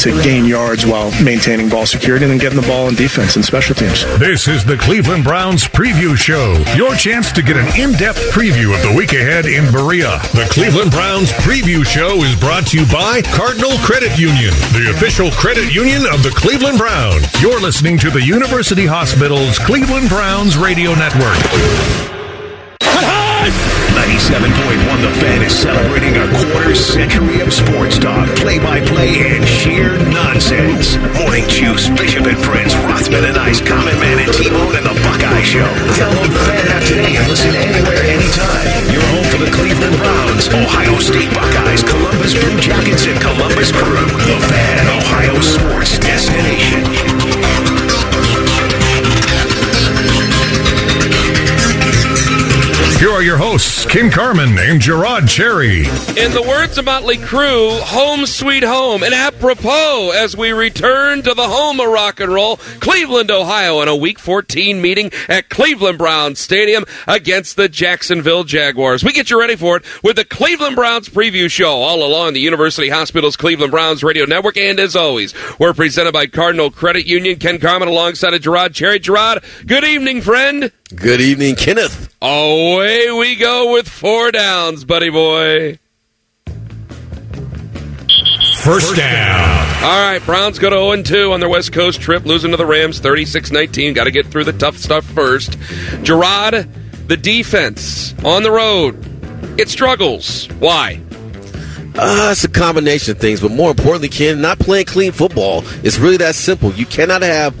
to gain yards while maintaining ball security and then getting the ball in defense and special teams. This is the Cleveland Browns Preview Show, your chance to get an in-depth preview of the week ahead in Berea. The Cleveland Browns Preview Show is brought to you by Cardinal Credit Union, the official credit union of the Cleveland Browns. You're listening to the University Hospital's Cleveland Browns Radio Network. 97.1 The Fan is celebrating a quarter-century of sports talk, play-by-play, and sheer nonsense. Morning Juice, Bishop and Prince, Rothman and Ice, Common Man and T-Bone, and The Buckeye Show. Download the Fan app today and listen anywhere, anytime. You're home for the Cleveland Browns, Ohio State Buckeyes, Columbus Blue Jackets, and Columbus Crew. The Fan, Ohio sports destination. Here are your hosts, Kim Carmen and Gerard Cherry. In the words of Motley Crue, home sweet home. And apropos, as we return to the home of rock and roll, Cleveland, Ohio, in a Week 14 meeting at Cleveland Browns Stadium against the Jacksonville Jaguars. We get you ready for it with the Cleveland Browns Preview Show, all along the University Hospital's Cleveland Browns Radio Network. And as always, we're presented by Cardinal Credit Union. Ken Carmen alongside of Gerard Cherry. Gerard, good evening, friend. Good evening, Kenneth. Away we go with four downs, buddy boy. First down. All right, Browns go to 0-2 on their West Coast trip, losing to the Rams 36-19. Got to get through the tough stuff first. Gerard, the defense on the road, it struggles. Why? It's a combination of things, but more importantly, Ken, not playing clean football. It's really that simple. You cannot have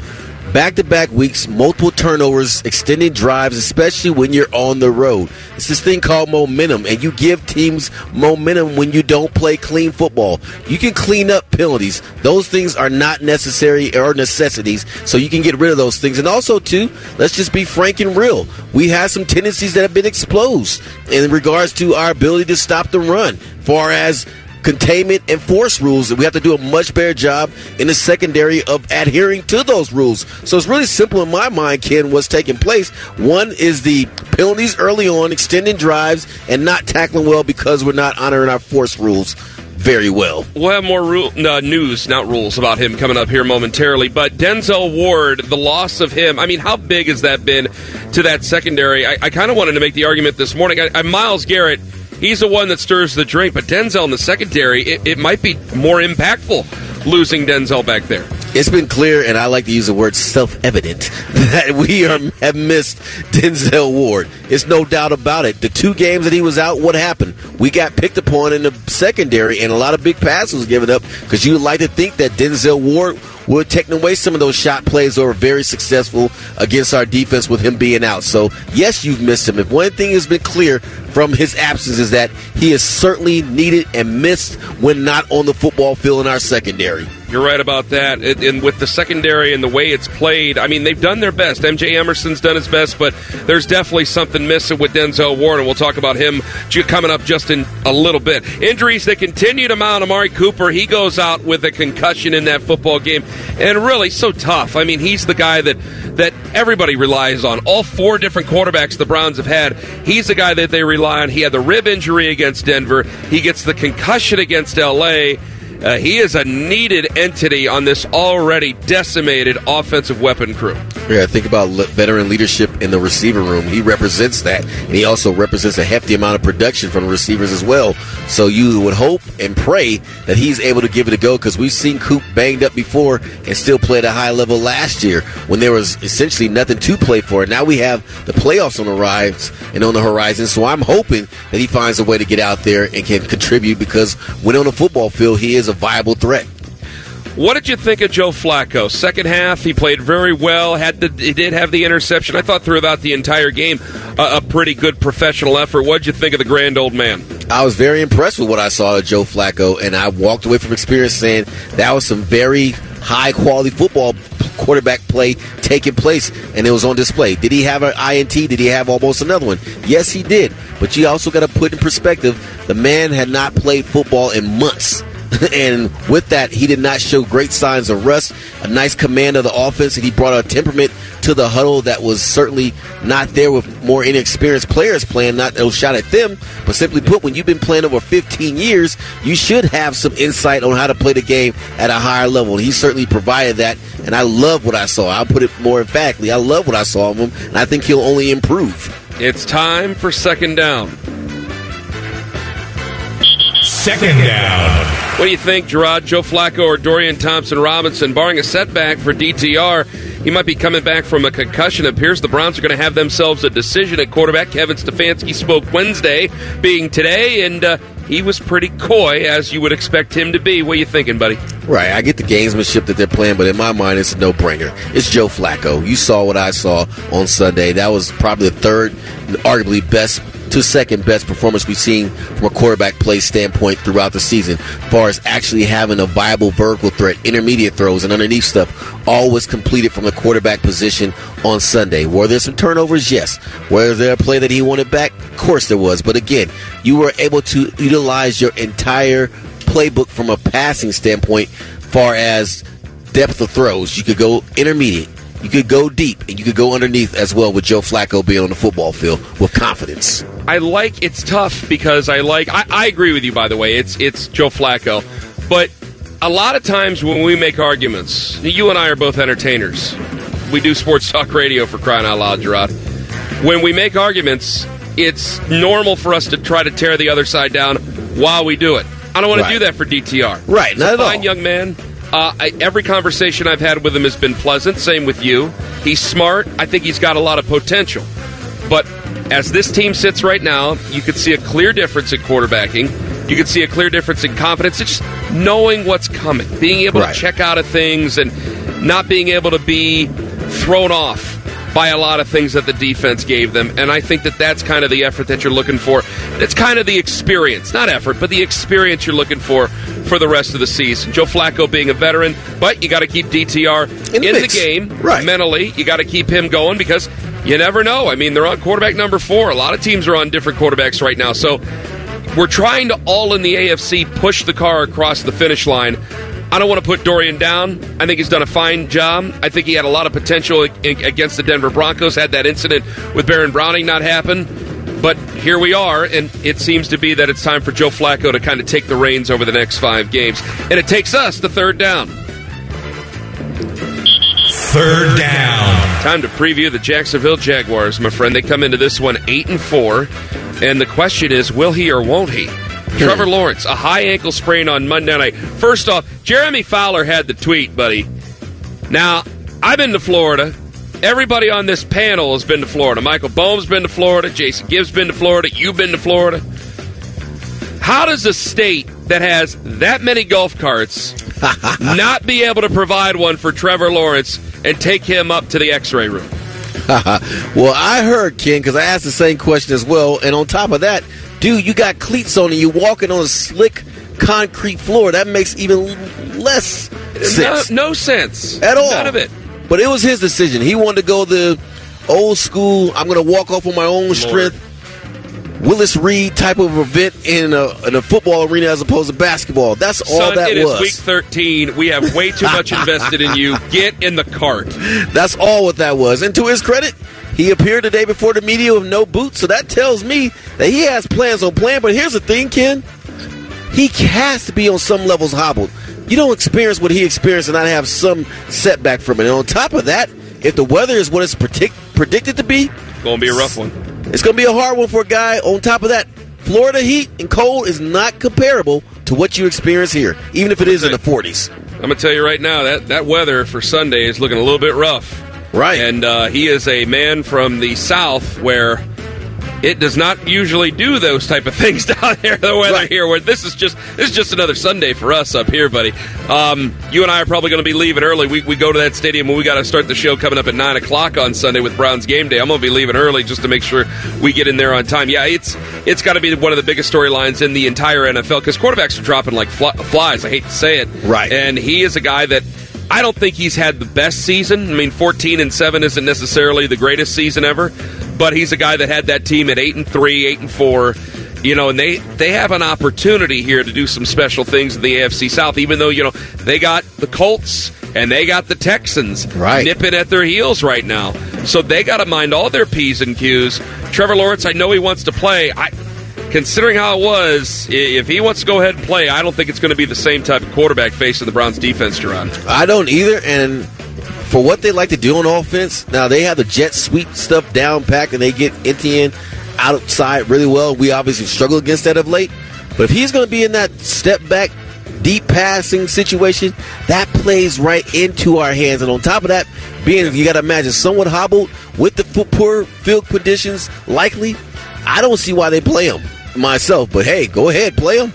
back-to-back weeks, multiple turnovers, extended drives, especially when you're on the road. It's this thing called momentum, and you give teams momentum when you don't play clean football. You can clean up penalties. Those things are not necessary or necessities, so you can get rid of those things. And also, too, let's just be frank and real. We have some tendencies that have been exposed in regards to our ability to stop the run, far as containment and force rules, that we have to do a much better job in the secondary of adhering to those rules. So it's really simple in my mind, Ken, what's taking place. One is the penalties early on, extending drives, and not tackling well because we're not honoring our force rules very well. We'll have more news, not rules, about him coming up here momentarily. But Denzel Ward, the loss of him, I mean, how big has that been to that secondary? I kind of wanted to make the argument this morning. Myles Garrett, he's the one that stirs the drink, but Denzel in the secondary, it might be more impactful losing Denzel back there. It's been clear, and I like to use the word self-evident, that we have missed Denzel Ward. It's no doubt about it. The two games that he was out, what happened? We got picked upon in the secondary, and a lot of big passes was given up because you would like to think that Denzel Ward would take away some of those shot plays that were very successful against our defense with him being out. So, yes, you've missed him. If one thing has been clear from his absence is that he is certainly needed and missed when not on the football field in our secondary. You're right about that. And with the secondary and the way it's played, I mean, they've done their best. MJ Emerson's done his best, but there's definitely something missing with Denzel Ward, and we'll talk about him coming up just in a little bit. Injuries that continue to mount. Amari Cooper, he goes out with a concussion in that football game, and really so tough. I mean, he's the guy that everybody relies on. All four different quarterbacks the Browns have had, he's the guy that they rely on. He had the rib injury against Denver. He gets the concussion against L.A., he is a needed entity on this already decimated offensive weapon crew. Yeah, think about veteran leadership in the receiver room. He represents that, and he also represents a hefty amount of production from the receivers as well. So you would hope and pray that he's able to give it a go, because we've seen Coop banged up before and still play at a high level last year when there was essentially nothing to play for. And now we have the playoffs on the rise and on the horizon, so I'm hoping that he finds a way to get out there and can contribute, because when on the football field, he is a viable threat. What did you think of Joe Flacco? Second half, he played very well. He did have the interception. I thought throughout the entire game, a pretty good professional effort. What did you think of the grand old man? I was very impressed with what I saw of Joe Flacco, and I walked away from experience saying that was some very high-quality football quarterback play taking place, and it was on display. Did he have an INT? Did he have almost another one? Yes, he did. But you also got to put in perspective, the man had not played football in months. And with that, he did not show great signs of rust, a nice command of the offense, and he brought a temperament to the huddle that was certainly not there with more inexperienced players playing, not no shot at them, but simply put, when you've been playing over 15 years, you should have some insight on how to play the game at a higher level. And he certainly provided that, and I love what I saw. I'll put it more emphatically. I love what I saw of him, and I think he'll only improve. It's time for second down. Second down. What do you think, Gerard? Joe Flacco or Dorian Thompson-Robinson? Barring a setback for DTR, he might be coming back from a concussion. It appears the Browns are going to have themselves a decision at quarterback. Kevin Stefanski spoke Wednesday, being today, and he was pretty coy, as you would expect him to be. What are you thinking, buddy? Right. I get the gamesmanship that they're playing, but in my mind, it's a no-brainer. It's Joe Flacco. You saw what I saw on Sunday. That was probably the third and arguably best to second best performance we've seen from a quarterback play standpoint throughout the season, as far as actually having a viable vertical threat, intermediate throws, and underneath stuff, all was completed from the quarterback position on Sunday. Were there some turnovers? Yes. Were there a play that he wanted back? Of course there was. But again, you were able to utilize your entire playbook from a passing standpoint, far as depth of throws. You could go intermediate. You could go deep, and you could go underneath as well with Joe Flacco being on the football field with confidence. It's tough because I agree with you, by the way. It's Joe Flacco. But a lot of times when we make arguments, you and I are both entertainers. We do sports talk radio, for crying out loud, Gerard. When we make arguments, it's normal for us to try to tear the other side down while we do it. I don't want to do that for DTR. Right, not at all. He's a fine young man. Every conversation I've had with him has been pleasant. Same with you. He's smart. I think he's got a lot of potential. But as this team sits right now, you could see a clear difference in quarterbacking. You could see a clear difference in confidence. It's just knowing what's coming, being able to check out of things and not being able to be thrown off by a lot of things that the defense gave them. And I think that that's kind of the effort that you're looking for. It's kind of the experience, not effort, but the experience you're looking for the rest of the season. Joe Flacco being a veteran, but you got to keep DTR in the game mentally. You got to keep him going because you never know. I mean, they're on quarterback number 4. A lot of teams are on different quarterbacks right now. So we're trying to all in the AFC push the car across the finish line. I don't want to put Dorian down. I think he's done a fine job. I think he had a lot of potential against the Denver Broncos, had that incident with Baron Browning not happen. But here we are, and it seems to be that it's time for Joe Flacco to kind of take the reins over the next 5 games. And it takes us to third down. Third down. Time to preview the Jacksonville Jaguars, my friend. They come into this one 8-4, and the question is, will he or won't he? Trevor Lawrence, a high ankle sprain on Monday night. First off, Jeremy Fowler had the tweet, buddy. Now, I've been to Florida. Everybody on this panel has been to Florida. Michael Bohm's been to Florida. Jason Gibbs been to Florida. You've been to Florida. How does a state that has that many golf carts not be able to provide one for Trevor Lawrence and take him up to the X-ray room? Well, I heard, Ken, because I asked the same question as well. And on top of that, dude, you got cleats on and you're walking on a slick concrete floor. That makes even less sense. No sense. At all. None of it. But it was his decision. He wanted to go the old school, I'm going to walk off on my own strength, Willis Reed type of event in a football arena as opposed to basketball. That's all that was. It is week 13. We have way too much invested in you. Get in the cart. That's all what that was. And to his credit, he appeared the day before the media with no boots, so that tells me that he has plans on playing. But here's the thing, Ken. He has to be on some levels hobbled. You don't experience what he experienced and not have some setback from it. And on top of that, if the weather is what it's predicted to be, it's going to be a rough one. It's going to be a hard one for a guy. On top of that, Florida heat and cold is not comparable to what you experience here, even if it is in the 40s. I'm going to tell you right now, that weather for Sunday is looking a little bit rough. Right. And he is a man from the South where it does not usually do those type of things down there, the weather here, where this is just another Sunday for us up here, buddy. You and I are probably going to be leaving early. We go to that stadium when we got to start the show coming up at 9 o'clock on Sunday with Browns game day. I'm going to be leaving early just to make sure we get in there on time. Yeah, it's got to be one of the biggest storylines in the entire NFL because quarterbacks are dropping like flies. I hate to say it. Right. And he is a guy that I don't think he's had the best season. I mean, 14-7 isn't necessarily the greatest season ever, but he's a guy that had that team at 8-3, 8-4, You know, and they have an opportunity here to do some special things in the AFC South, even though, you know, they got the Colts and they got the Texans nipping at their heels right now. So they got to mind all their P's and Q's. Trevor Lawrence, I know he wants to play. Considering how it was, if he wants to go ahead and play, I don't think it's going to be the same type of quarterback facing the Browns defense, Jerron. I don't either, and for what they like to do on offense, now they have the jet sweep stuff down packed, and they get Etienne outside really well. We obviously struggle against that of late, but if he's going to be in that step back, deep passing situation, that plays right into our hands. And on top of that, being, you got to imagine, somewhat hobbled with the poor field conditions likely, I don't see why they play him myself, but hey, go ahead, play him.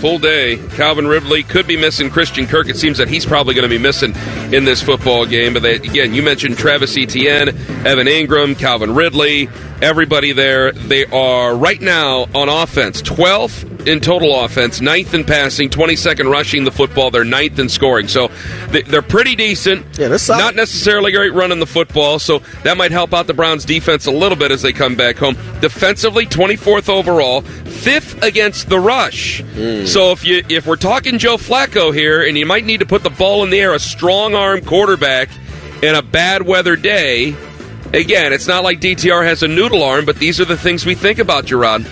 Full day. Calvin Ridley could be missing Christian Kirk. It seems that he's probably going to be missing in this football game. But they, again, you mentioned Travis Etienne, Evan Ingram, Calvin Ridley, everybody there. They are right now on offense, 12th in total offense, 9th in passing, 22nd rushing the football. They're 9th in scoring. So they're pretty decent. Yeah, that's solid. Not necessarily great running the football. So that might help out the Browns defense a little bit as they come back home. Defensively, 24th overall, 5th against the rush. So if we're talking Joe Flacco here, and you might need to put the ball in the air, a strong-arm quarterback in a bad-weather day, again, it's not like DTR has a noodle arm, but these are the things we think about, Jerron.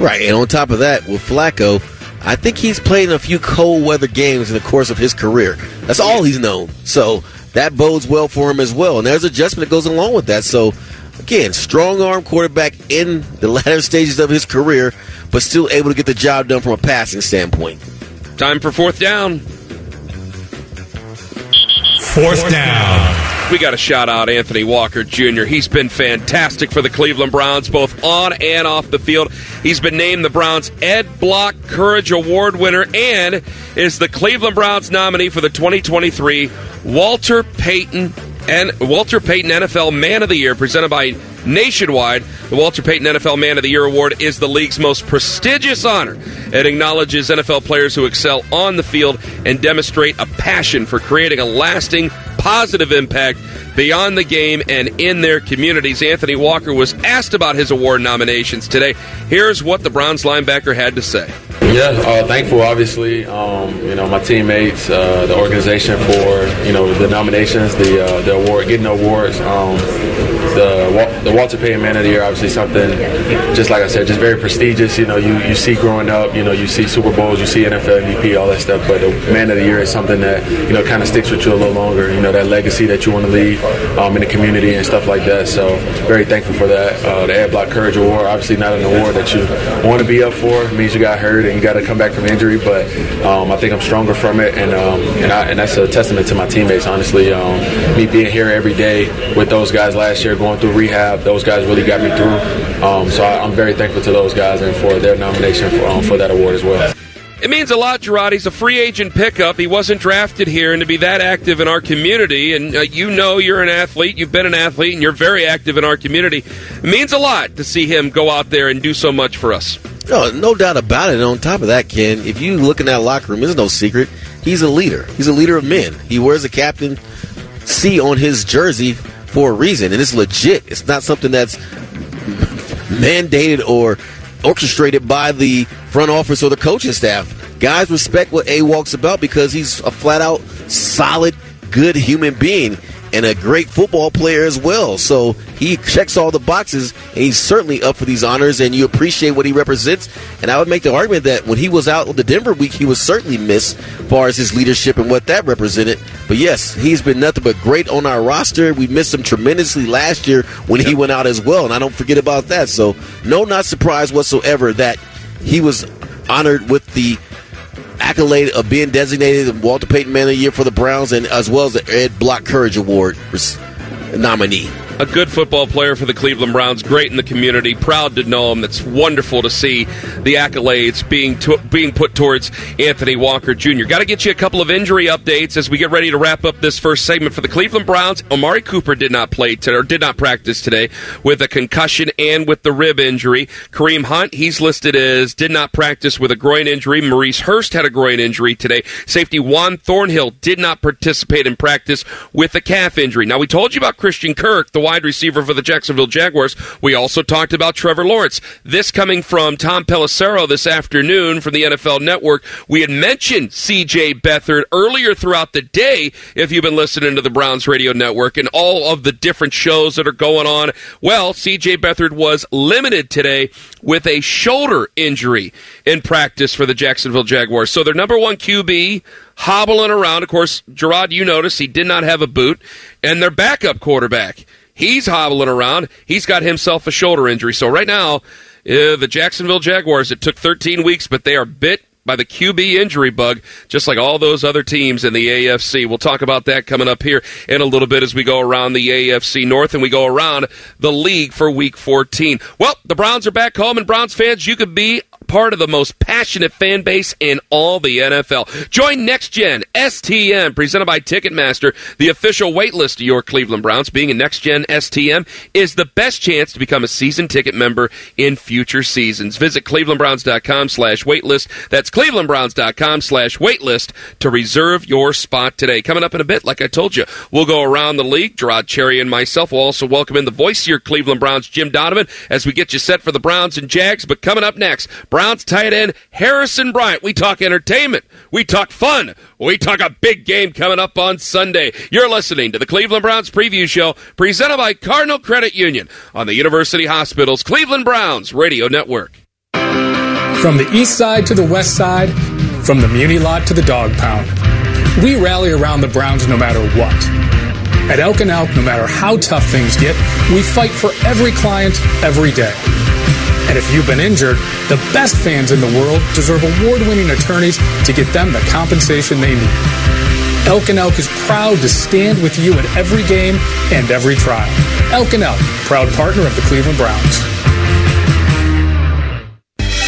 Right, and on top of that, with Flacco, I think he's played in a few cold-weather games in the course of his career. That's all he's known. So that bodes well for him as well, and there's adjustment that goes along with that. So, again, strong-arm quarterback in the latter stages of his career, but still able to get the job done from a passing standpoint. Time for fourth down. Fourth down. We got to shout out Anthony Walker Jr. He's been fantastic for the Cleveland Browns, both on and off the field. He's been named the Browns' Ed Block Courage Award winner and is the Cleveland Browns nominee for the 2023 Walter Payton NFL Man of the Year, presented by Nationwide. The Walter Payton NFL Man of the Year Award is the league's most prestigious honor. It acknowledges NFL players who excel on the field and demonstrate a passion for creating a lasting, positive impact beyond the game and in their communities. Anthony Walker was asked about his award nominations today. Here's what the Browns linebacker had to say. Thankful, obviously, my teammates, the organization for, the nominations, the award, getting awards. The Walter Payton Man of the Year, obviously something, just like I said, just very prestigious. You see growing up, you see Super Bowls, you see NFL MVP, all that stuff. But the Man of the Year is something that, kind of sticks with you a little longer. That legacy that you want to leave in the community and stuff like that. So very thankful for that. The Ed Block Courage Award, obviously not an award that you want to be up for. It means you got hurt and you got to come back from injury. But I think I'm stronger from it, and that's a testament to my teammates, honestly. Me being here every day with those guys last year, going through rehab, those guys really got me through. So I'm very thankful to those guys and for their nomination for that award as well. It means a lot, Jerron. He's a free agent pickup. He wasn't drafted here, and to be that active in our community, and you're an athlete, you've been an athlete, and you're very active in our community. It means a lot to see him go out there and do so much for us. No doubt about it. And on top of that, Ken, if you look in that locker room, it's no secret. He's a leader. He's a leader of men. He wears a Captain C on his jersey for a reason, and it's legit. It's not something that's mandated or orchestrated by the front office or the coaching staff. Guys respect what A Walk's about because he's a flat-out, solid, good human being and a great football player as well. So he checks all the boxes, and he's certainly up for these honors, and you appreciate what he represents. And I would make the argument that when he was out with the Denver week, he was certainly missed as far as his leadership and what that represented. But, yes, he's been nothing but great on our roster. We missed him tremendously last year when he went out as well, and I don't forget about that. So not surprised whatsoever that he was honored with the accolade of being designated the Walter Payton Man of the Year for the Browns, and as well as the Ed Block Courage Award nominee. A good football player for the Cleveland Browns, great in the community, proud to know him. That's wonderful to see the accolades being put towards Anthony Walker Jr. Got to get you a couple of injury updates as we get ready to wrap up this first segment. For the Cleveland Browns, Amari Cooper did not play today, or did not practice today, with a concussion and with the rib injury. Kareem Hunt, he's listed as did not practice with a groin injury. Maurice Hurst had a groin injury today. Safety Juan Thornhill did not participate in practice with a calf injury. Now, we told you about Christian Kirk, the wide receiver for the Jacksonville Jaguars. We also talked about Trevor Lawrence. This coming from Tom Pelissero this afternoon from the NFL Network. We had mentioned CJ Beathard earlier throughout the day, if you've been listening to the Browns Radio Network and all of the different shows that are going on. Well, CJ Beathard was limited today with a shoulder injury in practice for the Jacksonville Jaguars. So their number one QB hobbling around. Of course, Gerard, you notice he did not have a boot. And their backup quarterback, he's hobbling around. He's got himself a shoulder injury. So right now, the Jacksonville Jaguars, it took 13 weeks, but they are bit by the QB injury bug, just like all those other teams in the AFC. We'll talk about that coming up here in a little bit as we go around the AFC North and we go around the league for Week 14. Well, the Browns are back home, and Browns fans, you could be part of the most passionate fan base in all the NFL. Join Next Gen STM, presented by Ticketmaster, the official waitlist of your Cleveland Browns. Being a Next Gen STM is the best chance to become a season ticket member in future seasons. Visit clevelandbrowns.com/waitlist. That's clevelandbrowns.com/waitlist to reserve your spot today. Coming up in a bit, like I told you, we'll go around the league. Gerard Cherry and myself will also welcome in the voice of your Cleveland Browns, Jim Donovan, as we get you set for the Browns and Jags. But coming up next, Browns tight end Harrison Bryant. We talk entertainment. We talk fun. We talk a big game coming up on Sunday. You're listening to the Cleveland Browns Preview Show, presented by Cardinal Credit Union on the University Hospital's Cleveland Browns Radio Network. From the east side to the west side, from the muni lot to the dog pound, we rally around the Browns no matter what. At Elk and Elk, no matter how tough things get, we fight for every client every day. And if you've been injured, the best fans in the world deserve award-winning attorneys to get them the compensation they need. Elk and Elk is proud to stand with you at every game and every trial. Elk and Elk, proud partner of the Cleveland Browns.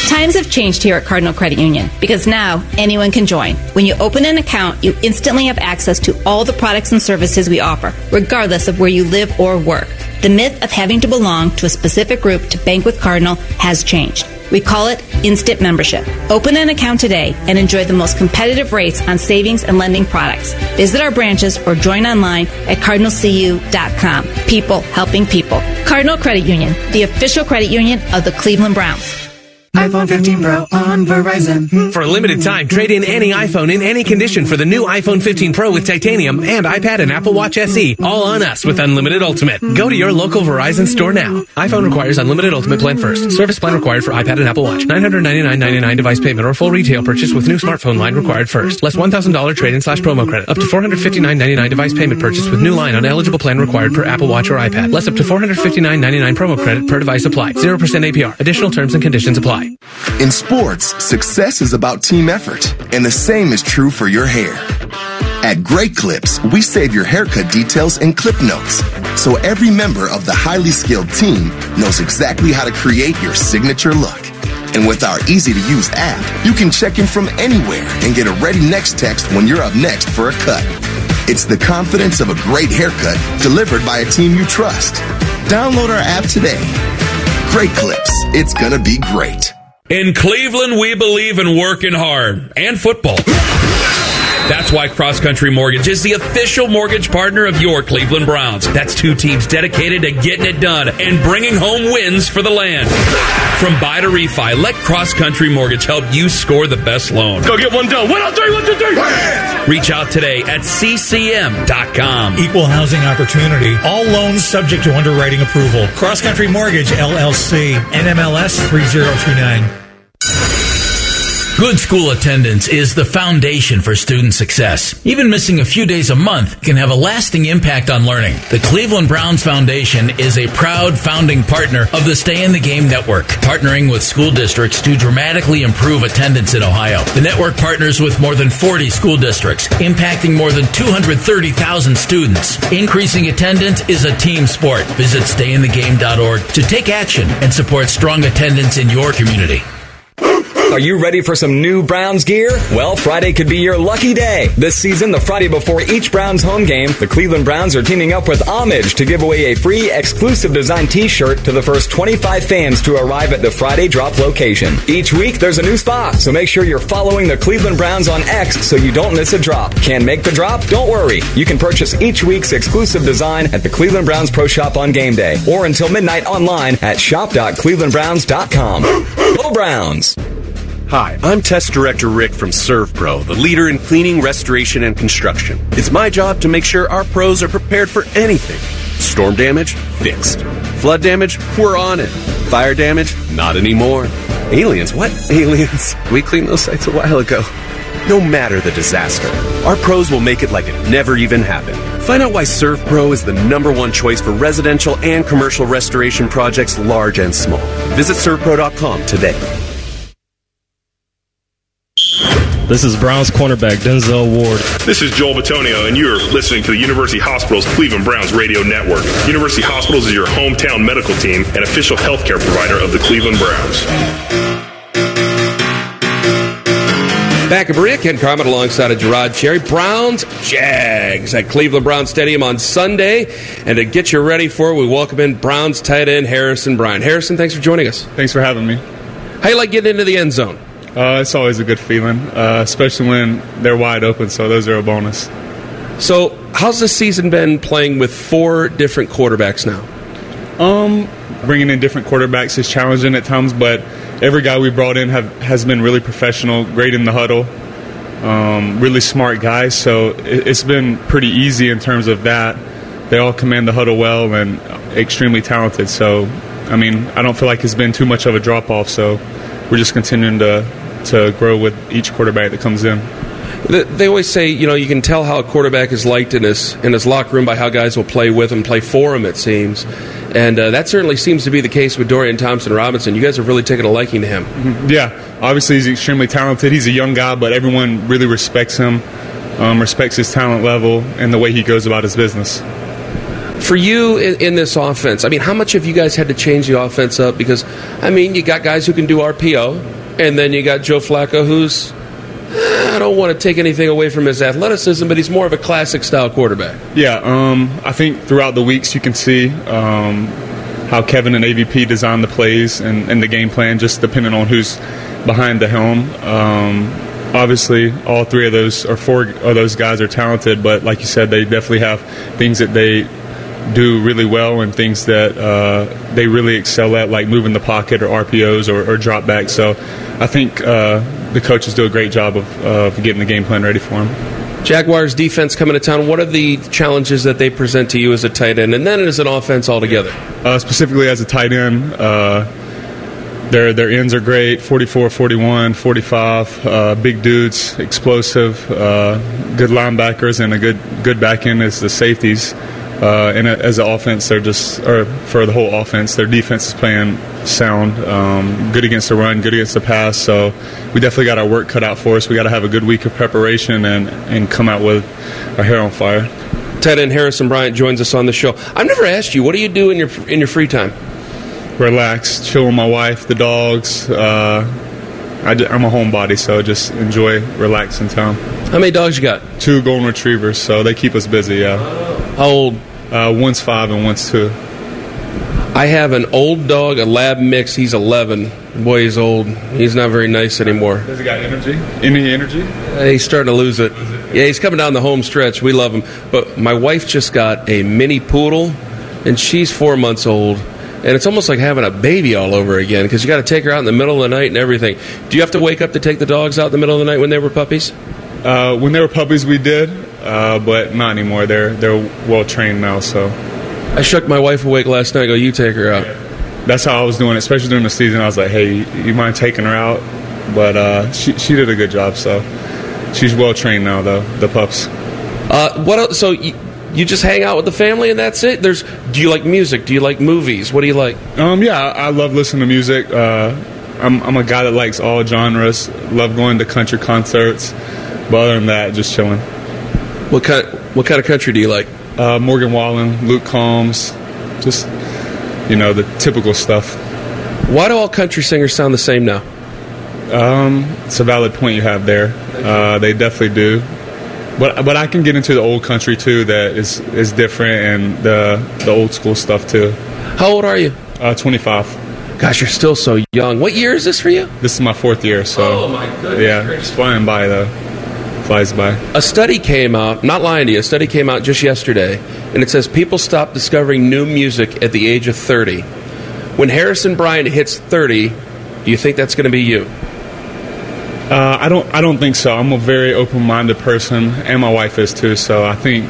Times have changed here at Cardinal Credit Union because now anyone can join. When you open an account, you instantly have access to all the products and services we offer, regardless of where you live or work. The myth of having to belong to a specific group to bank with Cardinal has changed. We call it instant membership. Open an account today and enjoy the most competitive rates on savings and lending products. Visit our branches or join online at cardinalcu.com. People helping people. Cardinal Credit Union, the official credit union of the Cleveland Browns. iPhone 15 Pro on Verizon. For a limited time, trade in any iPhone in any condition for the new iPhone 15 Pro with titanium and iPad and Apple Watch SE, all on us with Unlimited Ultimate. Go to your local Verizon store now. iPhone requires Unlimited Ultimate plan first. Service plan required for iPad and Apple Watch. $999.99 device payment or full retail purchase with new smartphone line required first. Less $1,000 trade-in/promo credit. Up to $459.99 device payment purchase with new line on eligible plan required per Apple Watch or iPad. Less up to $459.99 promo credit per device applied. 0% APR. Additional terms and conditions apply. In sports, success is about team effort, and the same is true for your hair. At Great Clips, we save your haircut details and clip notes, so every member of the highly skilled team knows exactly how to create your signature look. And with our easy-to-use app, you can check in from anywhere and get a ready next text when you're up next for a cut. It's the confidence of a great haircut delivered by a team you trust. Download our app today. Great Clips. It's going to be great. In Cleveland, we believe in working hard and football. That's why Cross Country Mortgage is the official mortgage partner of your Cleveland Browns. That's two teams dedicated to getting it done and bringing home wins for the land. From buy to refi, let Cross Country Mortgage help you score the best loan. Go get one done. 1-on-3, 1-2-3. Reach out today at ccm.com. Equal housing opportunity. All loans subject to underwriting approval. Cross Country Mortgage, LLC. NMLS 3029. Good school attendance is the foundation for student success. Even missing a few days a month can have a lasting impact on learning. The Cleveland Browns Foundation is a proud founding partner of the Stay in the Game Network, partnering with school districts to dramatically improve attendance in Ohio. The network partners with more than 40 school districts, impacting more than 230,000 students. Increasing attendance is a team sport. Visit stayinthegame.org to take action and support strong attendance in your community. Are you ready for some new Browns gear? Well, Friday could be your lucky day. This season, the Friday before each Browns home game, the Cleveland Browns are teaming up with Homage to give away a free exclusive design t-shirt to the first 25 fans to arrive at the Friday drop location. Each week, there's a new spot, so make sure you're following the Cleveland Browns on X so you don't miss a drop. Can't make the drop? Don't worry. You can purchase each week's exclusive design at the Cleveland Browns Pro Shop on game day or until midnight online at shop.clevelandbrowns.com. Go Browns! Hi, I'm Test Director Rick from ServPro, the leader in cleaning, restoration, and construction. It's my job to make sure our pros are prepared for anything. Storm damage? Fixed. Flood damage? We're on it. Fire damage? Not anymore. Aliens? What aliens? We cleaned those sites a while ago. No matter the disaster, our pros will make it like it never even happened. Find out why ServPro is the #1 choice for residential and commercial restoration projects, large and small. Visit servpro.com today. This is Browns cornerback Denzel Ward. This is Joel Batonio, and you're listening to the University Hospitals Cleveland Browns Radio Network. University Hospitals is your hometown medical team and official healthcare provider of the Cleveland Browns. Back at Maria, Ken Carmen alongside of Gerard Cherry. Browns, Jags at Cleveland Browns Stadium on Sunday. And to get you ready for it, we welcome in Browns tight end Harrison Bryant. Harrison, thanks for joining us. Thanks for having me. How you like getting into the end zone? It's always a good feeling, especially when they're wide open, so those are a bonus. So how's this season been playing with four different quarterbacks now? Bringing in different quarterbacks is challenging at times, but every guy we brought in has been really professional, great in the huddle, really smart guys, so it's been pretty easy in terms of that. They all command the huddle well and extremely talented, so, I mean, I don't feel like it's been too much of a drop-off, so we're just continuing to grow with each quarterback that comes in. They always say, you know, you can tell how a quarterback is liked in his locker room by how guys will play with him, play for him, it seems. And that certainly seems to be the case with Dorian Thompson-Robinson. You guys have really taken a liking to him. Yeah, obviously he's extremely talented. He's a young guy, but everyone really respects him, respects his talent level and the way he goes about his business. For you in this offense, I mean, how much have you guys had to change the offense up? Because, I mean, you got guys who can do RPO, and then you got Joe Flacco, who's, I don't want to take anything away from his athleticism, but he's more of a classic-style quarterback. Yeah, I think throughout the weeks you can see how Kevin and AVP design the plays and the game plan, just depending on who's behind the helm. Obviously, all three of those, or four of those guys are talented, but like you said, they definitely have things that they do really well and things that they really excel at, like moving the pocket or RPOs or drop back. So I think the coaches do a great job of getting the game plan ready for them. Jaguars defense coming to town. What are the challenges that they present to you as a tight end and then as an offense altogether? Specifically as a tight end, their ends are great, 44, 41, 45, big dudes, explosive, good linebackers, and a good back end is the safeties. And as an offense, for the whole offense, their defense is playing sound, good against the run, good against the pass. So we definitely got our work cut out for us. We got to have a good week of preparation and come out with our hair on fire. Tight end Harrison Bryant joins us on the show. I've never asked you, what do you do in your free time? Relax, chill with my wife, the dogs. I'm a homebody, so just enjoy relaxing time. How many dogs you got? 2 golden retrievers, so they keep us busy, yeah. How old? One's 5 and one's 2. I have an old dog, a lab mix. He's 11. Boy, he's old. He's not very nice anymore. Does he got energy? Any energy? He's starting to lose it. Yeah, he's coming down the home stretch. We love him. But my wife just got a mini poodle, and she's 4 months old. And it's almost like having a baby all over again because you got to take her out in the middle of the night and everything. Do you have to wake up to take the dogs out in the middle of the night when they were puppies? When they were puppies, we did. But not anymore. They're well trained now. So I shook my wife awake last night. I go, you take her out. Yeah. That's how I was doing it, especially during the season. I was like, hey, you mind taking her out? But she did a good job. So she's well trained now, though, the pups. What else? So you just hang out with the family and that's it? Do you like music? Do you like movies? What do you like? Yeah, I love listening to music. I'm a guy that likes all genres. Love going to country concerts. But other than that, just chilling. What kind of country do you like? Morgan Wallen, Luke Combs, just, the typical stuff. Why do all country singers sound the same now? It's a valid point you have there. They definitely do. But I can get into the old country, too, that is different, and the old school stuff, too. How old are you? 25. Gosh, you're still so young. What year is this for you? This is my fourth year. So, oh, my goodness. Yeah, it's flying by, though. Flies by. A study came out, not lying to you, a study came out just yesterday, and it says people stop discovering new music at the age of 30. When Harrison Bryant hits 30, do you think that's going to be you? I don't think so. I'm a very open-minded person, and my wife is too. So I think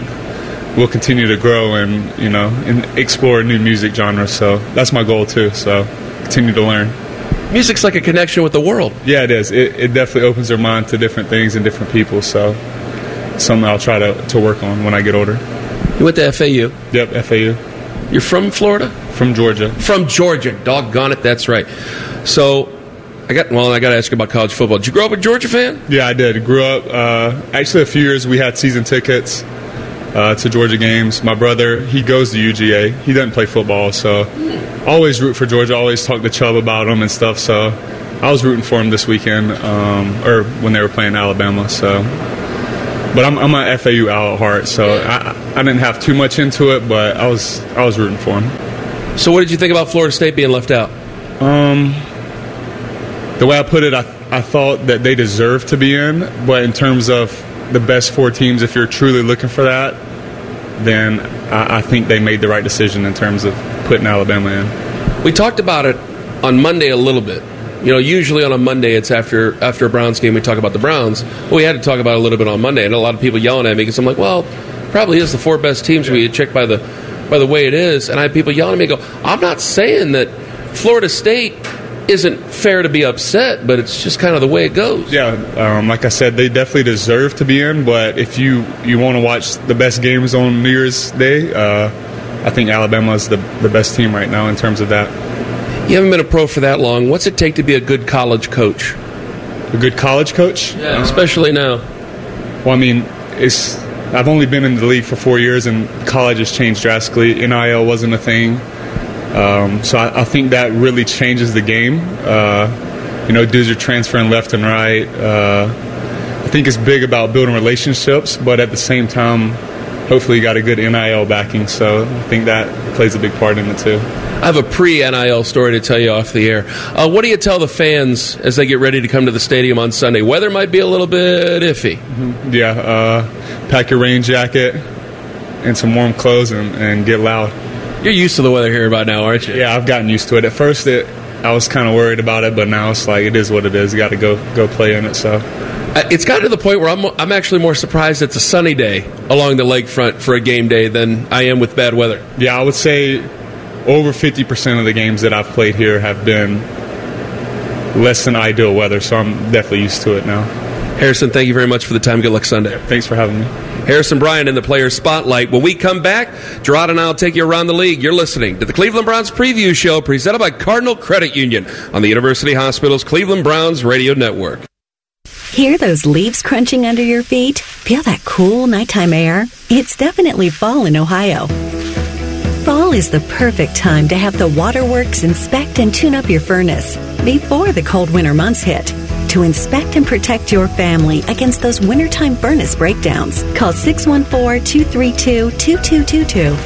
we'll continue to grow and and explore new music genres. So that's my goal too. So continue to learn. Music's like a connection with the world. Yeah, it is. It definitely opens your mind to different things and different people. So something I'll try to work on when I get older. You went to FAU. Yep, FAU. You're from Florida? From Georgia. From Georgia. Doggone it, that's right. So. I got to ask you about college football. Did you grow up a Georgia fan? Yeah, I did. I grew up. Actually, a few years we had season tickets to Georgia games. My brother, he goes to UGA. He doesn't play football, so always root for Georgia. Always talk to Chubb about them and stuff. So I was rooting for him this weekend, or when they were playing Alabama. So, but I'm an FAU owl at heart, so I didn't have too much into it, but I was rooting for him. So, what did you think about Florida State being left out? The way I put it, I thought that they deserved to be in, but in terms of the best four teams, if you're truly looking for that, then I think they made the right decision in terms of putting Alabama in. We talked about it on Monday a little bit. Usually on a Monday it's after a Browns game we talk about the Browns. We had to talk about it a little bit on Monday, and a lot of people yelling at me because I'm like, well, probably is the four best teams we checked by the way it is, and I had people yelling at me and go, I'm not saying that Florida State isn't fair to be upset, but it's just kind of the way it goes. Yeah, like I said, they definitely deserve to be in, but if you want to watch the best games on New Year's Day, I think Alabama is the best team right now in terms of that. You haven't been a pro for that long. What's it take to be a good college coach? A good college coach? Yeah, especially now. Well, I mean, I've only been in the league for 4 years, and college has changed drastically. NIL wasn't a thing. So I think that really changes the game. Dudes are transferring left and right. I think it's big about building relationships, but at the same time, hopefully you got a good NIL backing. So I think that plays a big part in it, too. I have a pre-NIL story to tell you off the air. What do you tell the fans as they get ready to come to the stadium on Sunday? Weather might be a little bit iffy. Mm-hmm. Yeah, pack your rain jacket and some warm clothes and get loud. You're used to the weather here about now, aren't you? Yeah, I've gotten used to it. At first, I was kind of worried about it, but now it's like it is what it is. You got to go play in it. So it's gotten to the point where I'm actually more surprised it's a sunny day along the lakefront for a game day than I am with bad weather. Yeah, I would say over 50% of the games that I've played here have been less than ideal weather, so I'm definitely used to it now. Harrison, thank you very much for the time. Good luck Sunday. Yeah, thanks for having me. Harrison Bryant in the Players Spotlight. When we come back, Gerard and I will take you around the league. You're listening to the Cleveland Browns Preview Show presented by Cardinal Credit Union on the University Hospital's Cleveland Browns Radio Network. Hear those leaves crunching under your feet? Feel that cool nighttime air? It's definitely fall in Ohio. Fall is the perfect time to have the waterworks inspect and tune up your furnace before the cold winter months hit. To inspect and protect your family against those wintertime furnace breakdowns, call 614-232-2222.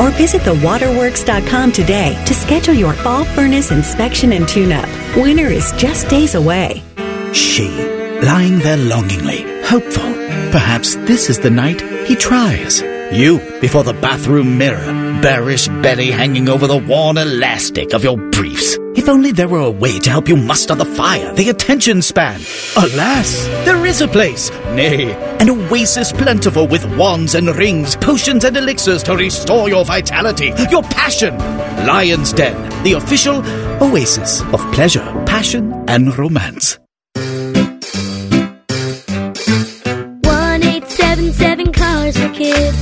Or visit thewaterworks.com today to schedule your fall furnace inspection and tune-up. Winter is just days away. She, lying there longingly, hopeful. Perhaps this is the night he tries. You, before the bathroom mirror, bearish belly hanging over the worn elastic of your briefs. If only there were a way to help you muster the fire, the attention span. Alas, there is a place, nay, an oasis plentiful with wands and rings, potions and elixirs to restore your vitality, your passion. Lion's Den, the official oasis of pleasure, passion, and romance. 1877 Cars for Kids.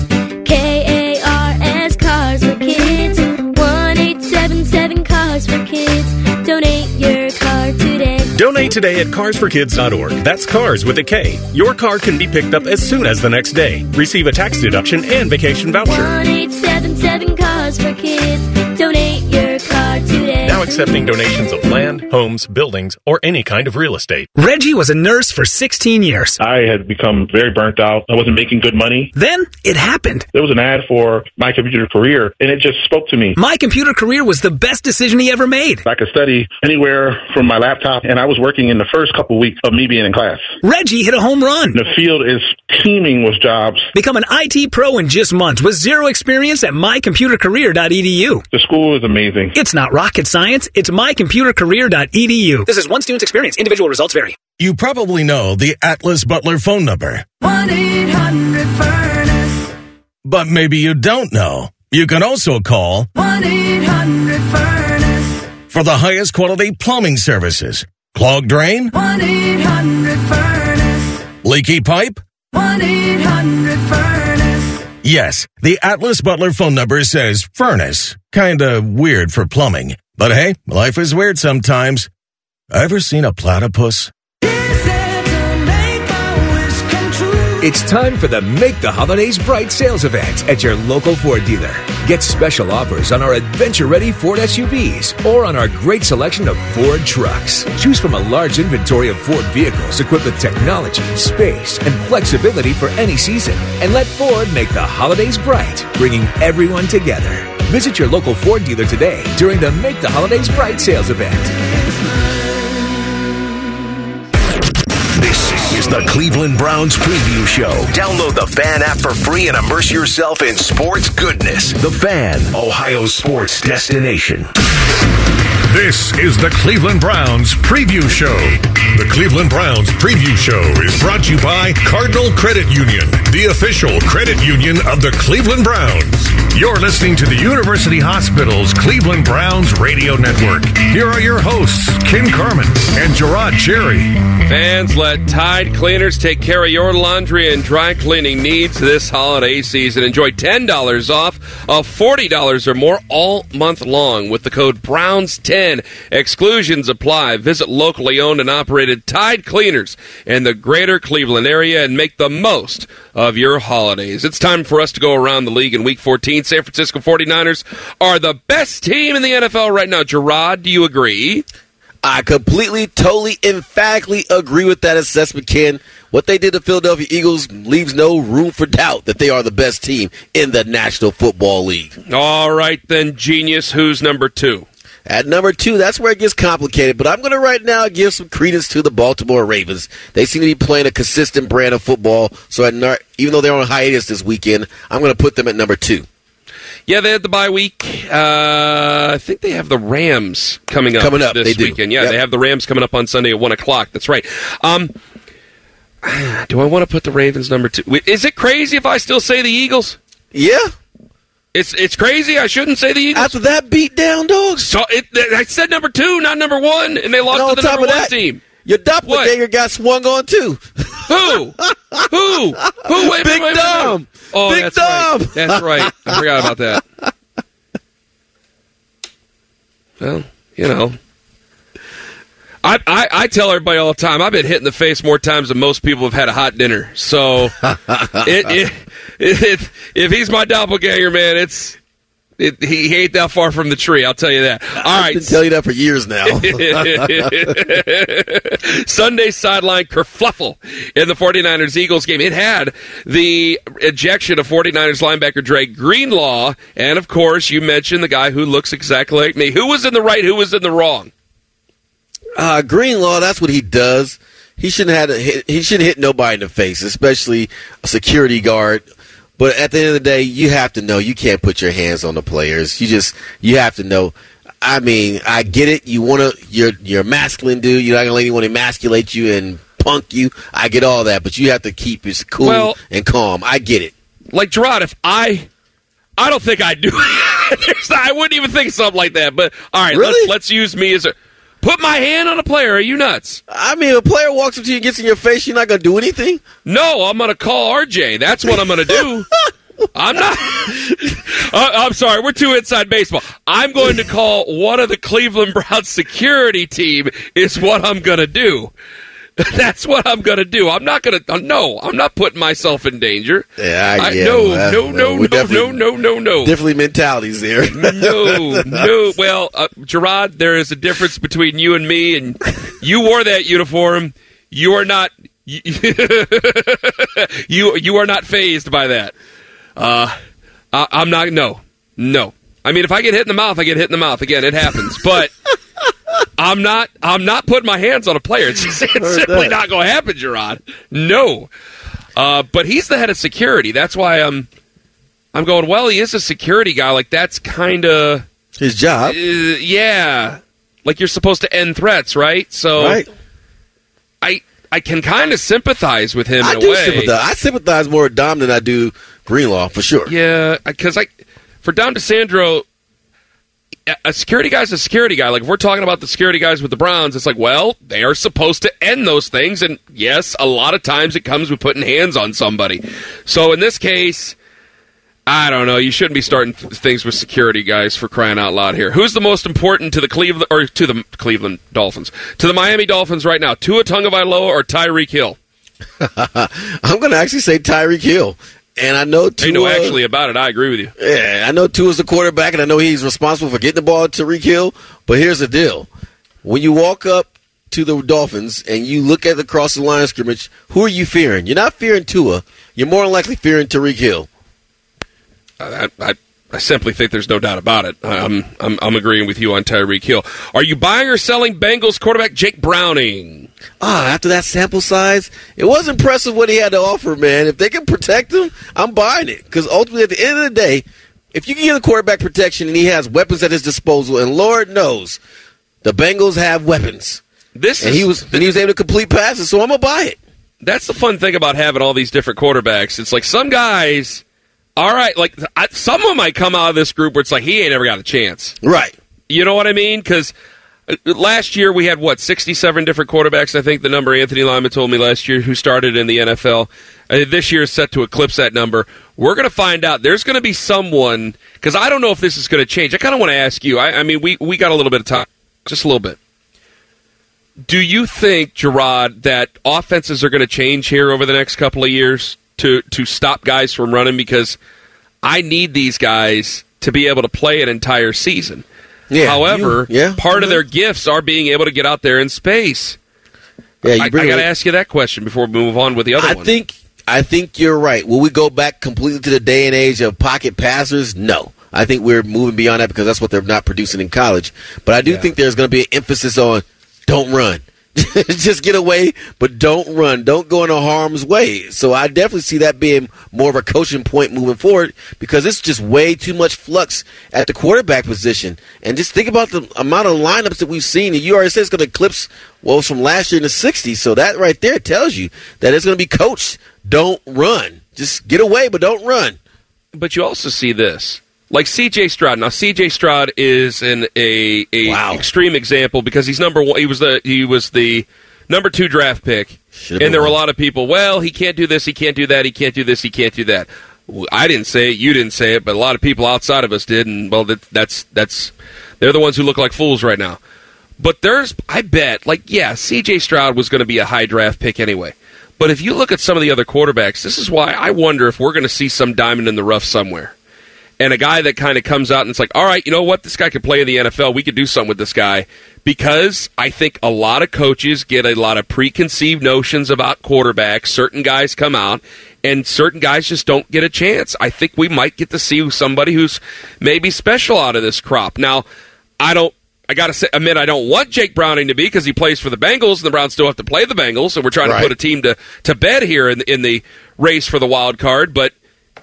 KARS Cars for Kids. 1877 Cars for Kids. Donate your car today. Donate today at carsforkids.org. That's cars with a K. Your car can be picked up as soon as the next day. Receive a tax deduction and vacation voucher. 1877 Cars for Kids. Donate your car today. Now accepting donations of land, homes, buildings, or any kind of real estate. Reggie was a nurse for 16 years. I had become very burnt out. I wasn't making good money. Then it happened. There was an ad for My Computer Career, and it just spoke to me. My Computer Career was the best decision he ever made. I could study anywhere from my laptop, and I was working in the first couple weeks of me being in class. Reggie hit a home run. The field is teeming with jobs. Become an IT pro in just months with zero experience at mycomputercareer.edu. The school is amazing. It's not rocket science. It's mycomputercareer.edu. This is one student's experience. Individual results vary. You probably know the Atlas Butler phone number. 1-800-FURNACE. But maybe you don't know. You can also call 1-800-FURNACE for the highest quality plumbing services. Clogged drain? 1-800-FURNACE. Leaky pipe? 1-800-FURNACE. Yes, the Atlas Butler phone number says furnace. Kinda weird for plumbing. But hey, life is weird sometimes. Ever seen a platypus? It's time for the Make the Holidays Bright sales event at your local Ford dealer. Get special offers on our adventure-ready Ford SUVs or on our great selection of Ford trucks. Choose from a large inventory of Ford vehicles equipped with technology, space, and flexibility for any season. And let Ford make the holidays bright, bringing everyone together. Visit your local Ford dealer today during the Make the Holidays Bright sales event. The Cleveland Browns Preview Show. Download the Fan app for free and immerse yourself in sports goodness. The Fan, Ohio's sports destination. This is the Cleveland Browns Preview Show. The Cleveland Browns Preview Show is brought to you by Cardinal Credit Union, the official credit union of the Cleveland Browns. You're listening to the University Hospital's Cleveland Browns Radio Network. Here are your hosts, Ken Carmen and Gerard Cherry. Fans, let Tide Cleaners take care of your laundry and dry cleaning needs this holiday season. Enjoy $10 off of $40 or more all month long with the code BROWNS10. Exclusions apply. Visit locally owned and operated Tide Cleaners in the greater Cleveland area and make the most of your holidays. It's time for us to go around the league in Week 14. San Francisco 49ers are the best team in the NFL right now. Gerard, do you agree? I completely, totally, emphatically agree with that assessment, Ken. What they did to Philadelphia Eagles leaves no room for doubt that they are the best team in the National Football League. All right, then, genius. Who's number two? At number two, that's where it gets complicated, but I'm going to right now give some credence to the Baltimore Ravens. They seem to be playing a consistent brand of football, so even though they're on hiatus this weekend, I'm going to put them at number two. Yeah, they had the bye week. I think they have the Rams coming up this weekend. Yeah, They have the Rams coming up on Sunday at 1 o'clock. That's right. Do I want to put the Ravens number two? Is it crazy if I still say the Eagles? Yeah. It's crazy. I shouldn't say the Eagles. After that beat down, dog. So I said number two, not number one, and they lost to the number one team. Your doppelganger got swung on too. Who? Wait, Big Dom. Oh, Big Dom. Right. That's right. I forgot about that. Well, you know. I tell everybody all the time, I've been hit in the face more times than most people have had a hot dinner. So, if he's my doppelganger, man, he ain't that far from the tree, I'll tell you that. I've been telling you that for years now. Sunday sideline kerfluffle in the 49ers-Eagles game. It had the ejection of 49ers linebacker Dre Greenlaw, and, of course, you mentioned the guy who looks exactly like me. Who was in the right, who was in the wrong? Greenlaw, that's what he does. He shouldn't hit nobody in the face, especially a security guard. But at the end of the day, you have to know you can't put your hands on the players. You have to know. I mean, I get it. You're a masculine dude. You're not gonna let anyone emasculate you and punk you. I get all that, but you have to keep it cool and calm. I get it. Like Gerard, if I don't think I do. I wouldn't even think something like that. But all right, really? let's use me as a. Put my hand on a player. Are you nuts? I mean, if a player walks up to you and gets in your face, you're not going to do anything? No, I'm going to call RJ. That's what I'm going to do. I'm not. I'm sorry. We're too inside baseball. I'm going to call one of the Cleveland Browns security team is what I'm going to do. That's what I'm going to do. I'm not going to. No, I'm not putting myself in danger. Yeah, No. Definitely mentalities there. No. Well, Gerard, there is a difference between you and me. And you wore that uniform. You are not. You are not fazed by that. I'm not. No. I mean, if I get hit in the mouth, I get hit in the mouth. Again, it happens. But I'm not putting my hands on a player. It's simply not going to happen, Gerard. No. But he's the head of security. That's why I'm going, well, he is a security guy. Like, that's kind of his job. Yeah. Like, you're supposed to end threats, right? So right. I can kind of sympathize with him in a way. I sympathize more with Dom than I do Greenlaw, for sure. Yeah, because for Dom DeSandro, a security guy's a security guy. Like, if we're talking about the security guys with the Browns, it's like, well, they are supposed to end those things. And, yes, a lot of times it comes with putting hands on somebody. So, in this case, I don't know. You shouldn't be starting things with security guys, for crying out loud here. Who's the most important to the Cleveland Dolphins? To the Miami Dolphins right now, Tua Tagovailoa or Tyreek Hill? I'm going to actually say Tyreek Hill. And I know Tua. Actually about it. I agree with you. Yeah, I know Tua's the quarterback, and I know he's responsible for getting the ball to Tyreek Hill. But here's the deal: when you walk up to the Dolphins and you look at the cross the line of scrimmage, who are you fearing? You're not fearing Tua. You're more than likely fearing Tyreek Hill. I simply think there's no doubt about it. I'm agreeing with you on Tyreek Hill. Are you buying or selling Bengals quarterback Jake Browning? After that sample size, it was impressive what he had to offer, man. If they can protect him, I'm buying it. Because ultimately, at the end of the day, if you can get a quarterback protection and he has weapons at his disposal, and Lord knows the Bengals have weapons, he was able to complete passes, so I'm going to buy it. That's the fun thing about having all these different quarterbacks. It's like some guys, all right, like someone might come out of this group where it's like he ain't ever got a chance. Right. You know what I mean? Because last year we had, 67 different quarterbacks, I think the number Anthony Lyman told me last year, who started in the NFL. This year is set to eclipse that number. We're going to find out. There's going to be someone, because I don't know if this is going to change. I kind of want to ask you. I mean, we got a little bit of time, just a little bit. Do you think, Gerard, that offenses are going to change here over the next couple of years to stop guys from running? Because I need these guys to be able to play an entire season. Yeah, However, part of their gifts are being able to get out there in space. Yeah, I got to ask you that question before we move on with the other one. I think you're right. Will we go back completely to the day and age of pocket passers? No. I think we're moving beyond that because that's what they're not producing in college. But I do think there's going to be an emphasis on don't run. Just get away, but don't run. Don't go into harm's way. So I definitely see that being more of a coaching point moving forward, because it's just way too much flux at the quarterback position. And just think about the amount of lineups that we've seen. And you already said it's going to eclipse, from last year in the 60s. So that right there tells you that it's going to be coached, don't run. Just get away, but don't run. But you also see this. Like CJ Stroud. Now CJ Stroud is an extreme example because he's number one. He was the number 2 draft pick. There were a lot of people, well, he can't do this, he can't do that, he can't do this, he can't do that. I didn't say it, you didn't say it, but a lot of people outside of us did, and well, that's they're the ones who look like fools right now. But CJ Stroud was going to be a high draft pick anyway. But if you look at some of the other quarterbacks, this is why I wonder if we're going to see some diamond in the rough somewhere. And a guy that kind of comes out and it's like, all right, you know what? This guy could play in the NFL. We could do something with this guy. Because I think a lot of coaches get a lot of preconceived notions about quarterbacks. Certain guys come out, and certain guys just don't get a chance. I think we might get to see somebody who's maybe special out of this crop. Now, I got to admit, I don't want Jake Browning to be, because he plays for the Bengals, and the Browns still have to play the Bengals. So we're trying to put a team to bed here in the race for the wild card. But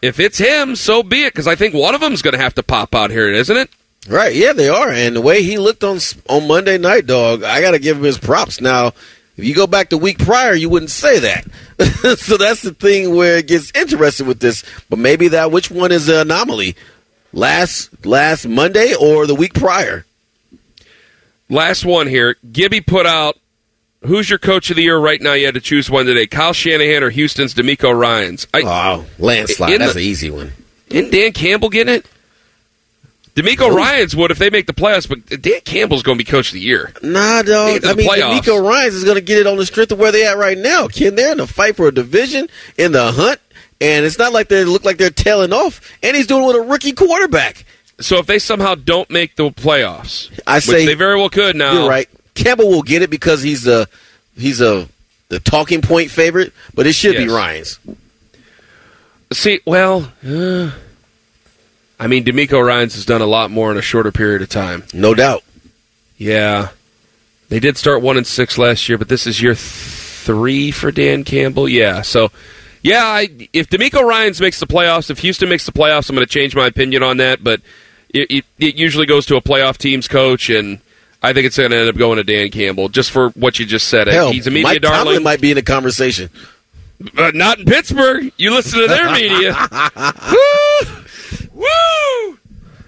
if it's him, so be it, because I think one of them's going to have to pop out here, isn't it? Right, yeah, they are. And the way he looked on Monday night, dog, I got to give him his props. Now, if you go back the week prior, you wouldn't say that. So that's the thing where it gets interesting with this. But maybe which one is the anomaly? Last Monday or the week prior? Last one here. Gibby put out, who's your coach of the year right now? You had to choose one today. Kyle Shanahan or Houston's DeMeco Ryans? Landslide. That's an easy one. Didn't Dan Campbell get it? D'Amico Ryans would if they make the playoffs, but Dan Campbell's going to be coach of the year. Nah, dog. I mean, D'Amico Ryans is going to get it on the strength of where they at right now, Ken. They're in the fight for a division, in the hunt, and it's not like they look like they're tailing off. And he's doing it with a rookie quarterback. So if they somehow don't make the playoffs, which they very well could now. You're right. Campbell will get it because he's the talking point favorite, but it should be Ryans. See, well, I mean, D'Amico Ryans has done a lot more in a shorter period of time. No doubt. Yeah. They did start 1-6 last year, but this is year three for Dan Campbell. Yeah, so... Yeah, if D'Amico Ryans makes the playoffs, if Houston makes the playoffs, I'm going to change my opinion on that. But it usually goes to a playoff team's coach, and I think it's going to end up going to Dan Campbell, just for what you just said. Hell, he's a media Mike darling. Tomlin might be in the conversation. But not in Pittsburgh. You listen to their media. Woo! Woo!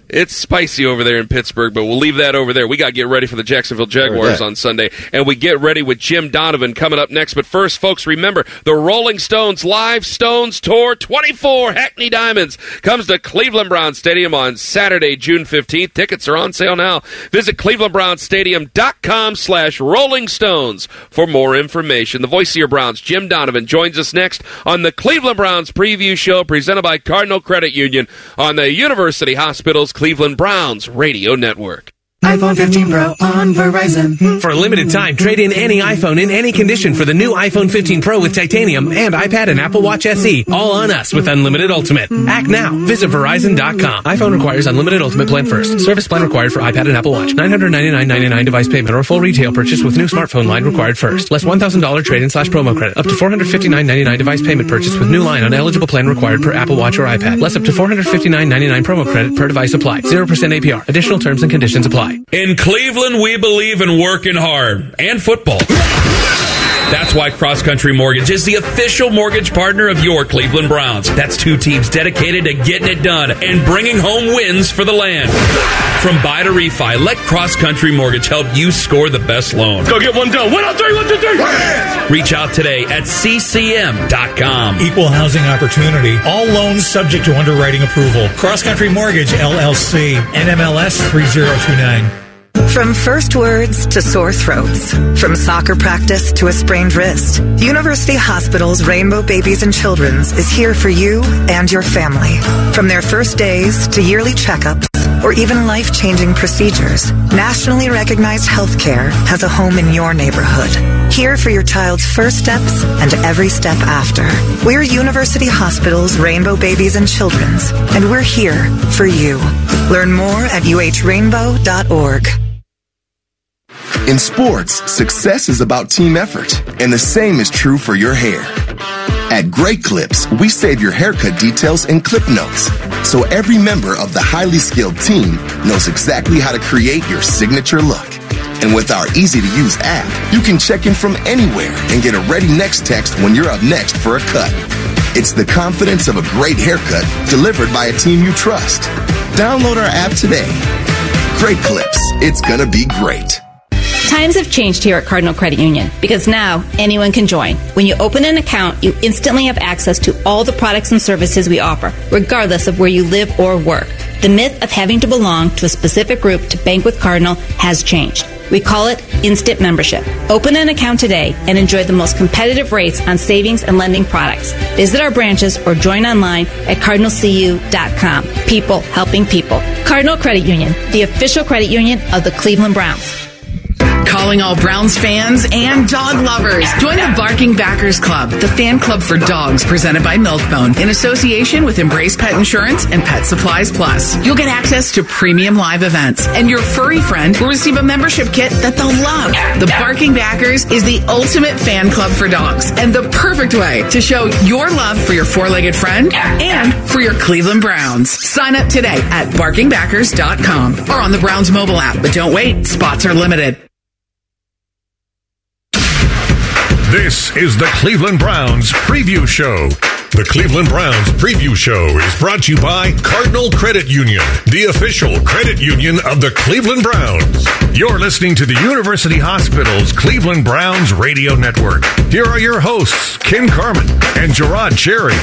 It's spicy over there in Pittsburgh, but we'll leave that over there. We got to get ready for the Jacksonville Jaguars on Sunday, and we get ready with Jim Donovan coming up next. But first, folks, remember, the Rolling Stones Live Stones Tour 24 Hackney Diamonds comes to Cleveland Browns Stadium on Saturday, June 15th. Tickets are on sale now. Visit clevelandbrownsstadium.com/Rolling Stones for more information. The voice of your Browns, Jim Donovan, joins us next on the Cleveland Browns Preview Show presented by Cardinal Credit Union on the University Hospitals Cleveland Browns Radio Network. iPhone 15 Pro on Verizon. For a limited time, trade in any iPhone in any condition for the new iPhone 15 Pro with titanium and iPad and Apple Watch SE, all on us with Unlimited Ultimate. Act now. Visit Verizon.com. iPhone requires Unlimited Ultimate plan first. Service plan required for iPad and Apple Watch. $999.99 device payment or full retail purchase with new smartphone line required first. Less $1,000 trade-in/promo credit. Up to $459.99 device payment purchase with new line on eligible plan required per Apple Watch or iPad. Less up to $459.99 promo credit per device applied. 0% APR. Additional terms and conditions apply. In Cleveland, we believe in working hard and football. That's why Cross Country Mortgage is the official mortgage partner of your Cleveland Browns. That's two teams dedicated to getting it done and bringing home wins for the land. From buy to refi, let Cross Country Mortgage help you score the best loan. Let's go get one done. 1, 2, 3. Reach out today at ccm.com. Equal housing opportunity. All loans subject to underwriting approval. Cross Country Mortgage, LLC. NMLS 3029. From first words to sore throats, from soccer practice to a sprained wrist, University Hospital's Rainbow Babies and Children's is here for you and your family. From their first days to yearly checkups or even life-changing procedures, nationally recognized healthcare has a home in your neighborhood. Here for your child's first steps and every step after. We're University Hospital's Rainbow Babies and Children's, and we're here for you. Learn more at uhrainbow.org. In sports, success is about team effort, and the same is true for your hair. At Great Clips, we save your haircut details and clip notes, so every member of the highly skilled team knows exactly how to create your signature look. And with our easy-to-use app, you can check in from anywhere and get a ready next text when you're up next for a cut. It's the confidence of a great haircut delivered by a team you trust. Download our app today. Great Clips. It's gonna be great. Times have changed here at Cardinal Credit Union because now anyone can join. When you open an account, you instantly have access to all the products and services we offer, regardless of where you live or work. The myth of having to belong to a specific group to bank with Cardinal has changed. We call it instant membership. Open an account today and enjoy the most competitive rates on savings and lending products. Visit our branches or join online at cardinalcu.com. People helping people. Cardinal Credit Union, the official credit union of the Cleveland Browns. Calling all Browns fans and dog lovers. Join the Barking Backers Club, the fan club for dogs presented by Milk-Bone in association with Embrace Pet Insurance and Pet Supplies Plus. You'll get access to premium live events, and your furry friend will receive a membership kit that they'll love. The Barking Backers is the ultimate fan club for dogs and the perfect way to show your love for your four-legged friend and for your Cleveland Browns. Sign up today at BarkingBackers.com or on the Browns mobile app. But don't wait. Spots are limited. This is the Cleveland Browns Preview Show. The Cleveland Browns Preview Show is brought to you by Cardinal Credit Union, the official credit union of the Cleveland Browns. You're listening to the University Hospital's Cleveland Browns Radio Network. Here are your hosts, Ken Carman and Gerard Cherry.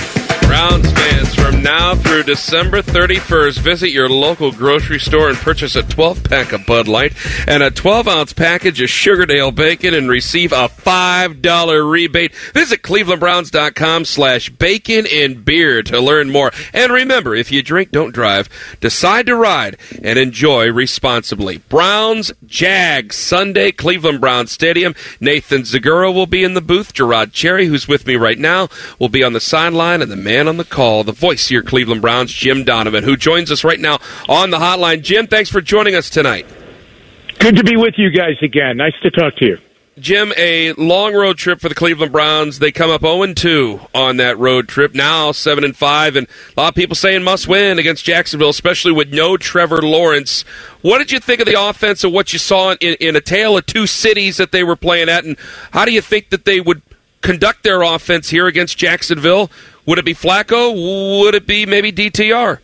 Browns fans, from now through December 31st, visit your local grocery store and purchase a 12-pack of Bud Light and a 12-ounce package of Sugardale Bacon and receive a $5 rebate. Visit clevelandbrowns.com/bacon-and-beer to learn more. And remember, if you drink, don't drive. Decide to ride and enjoy responsibly. Browns Jags Sunday, Cleveland Browns Stadium. Nathan Zagura will be in the booth. Gerard Cherry, who's with me right now, will be on the sideline, and the man on the call, the voice here, Cleveland Browns, Jim Donovan, who joins us right now on the hotline. Jim, thanks for joining us tonight. Good to be with you guys again. Nice to talk to you. Jim, a long road trip for the Cleveland Browns. They come up 0-2 on that road trip, now 7-5, and a lot of people saying must win against Jacksonville, especially with no Trevor Lawrence. What did you think of the offense and what you saw in a tale of two cities that they were playing at, and how do you think that they would conduct their offense here against Jacksonville? Would it be Flacco? Would it be maybe DTR?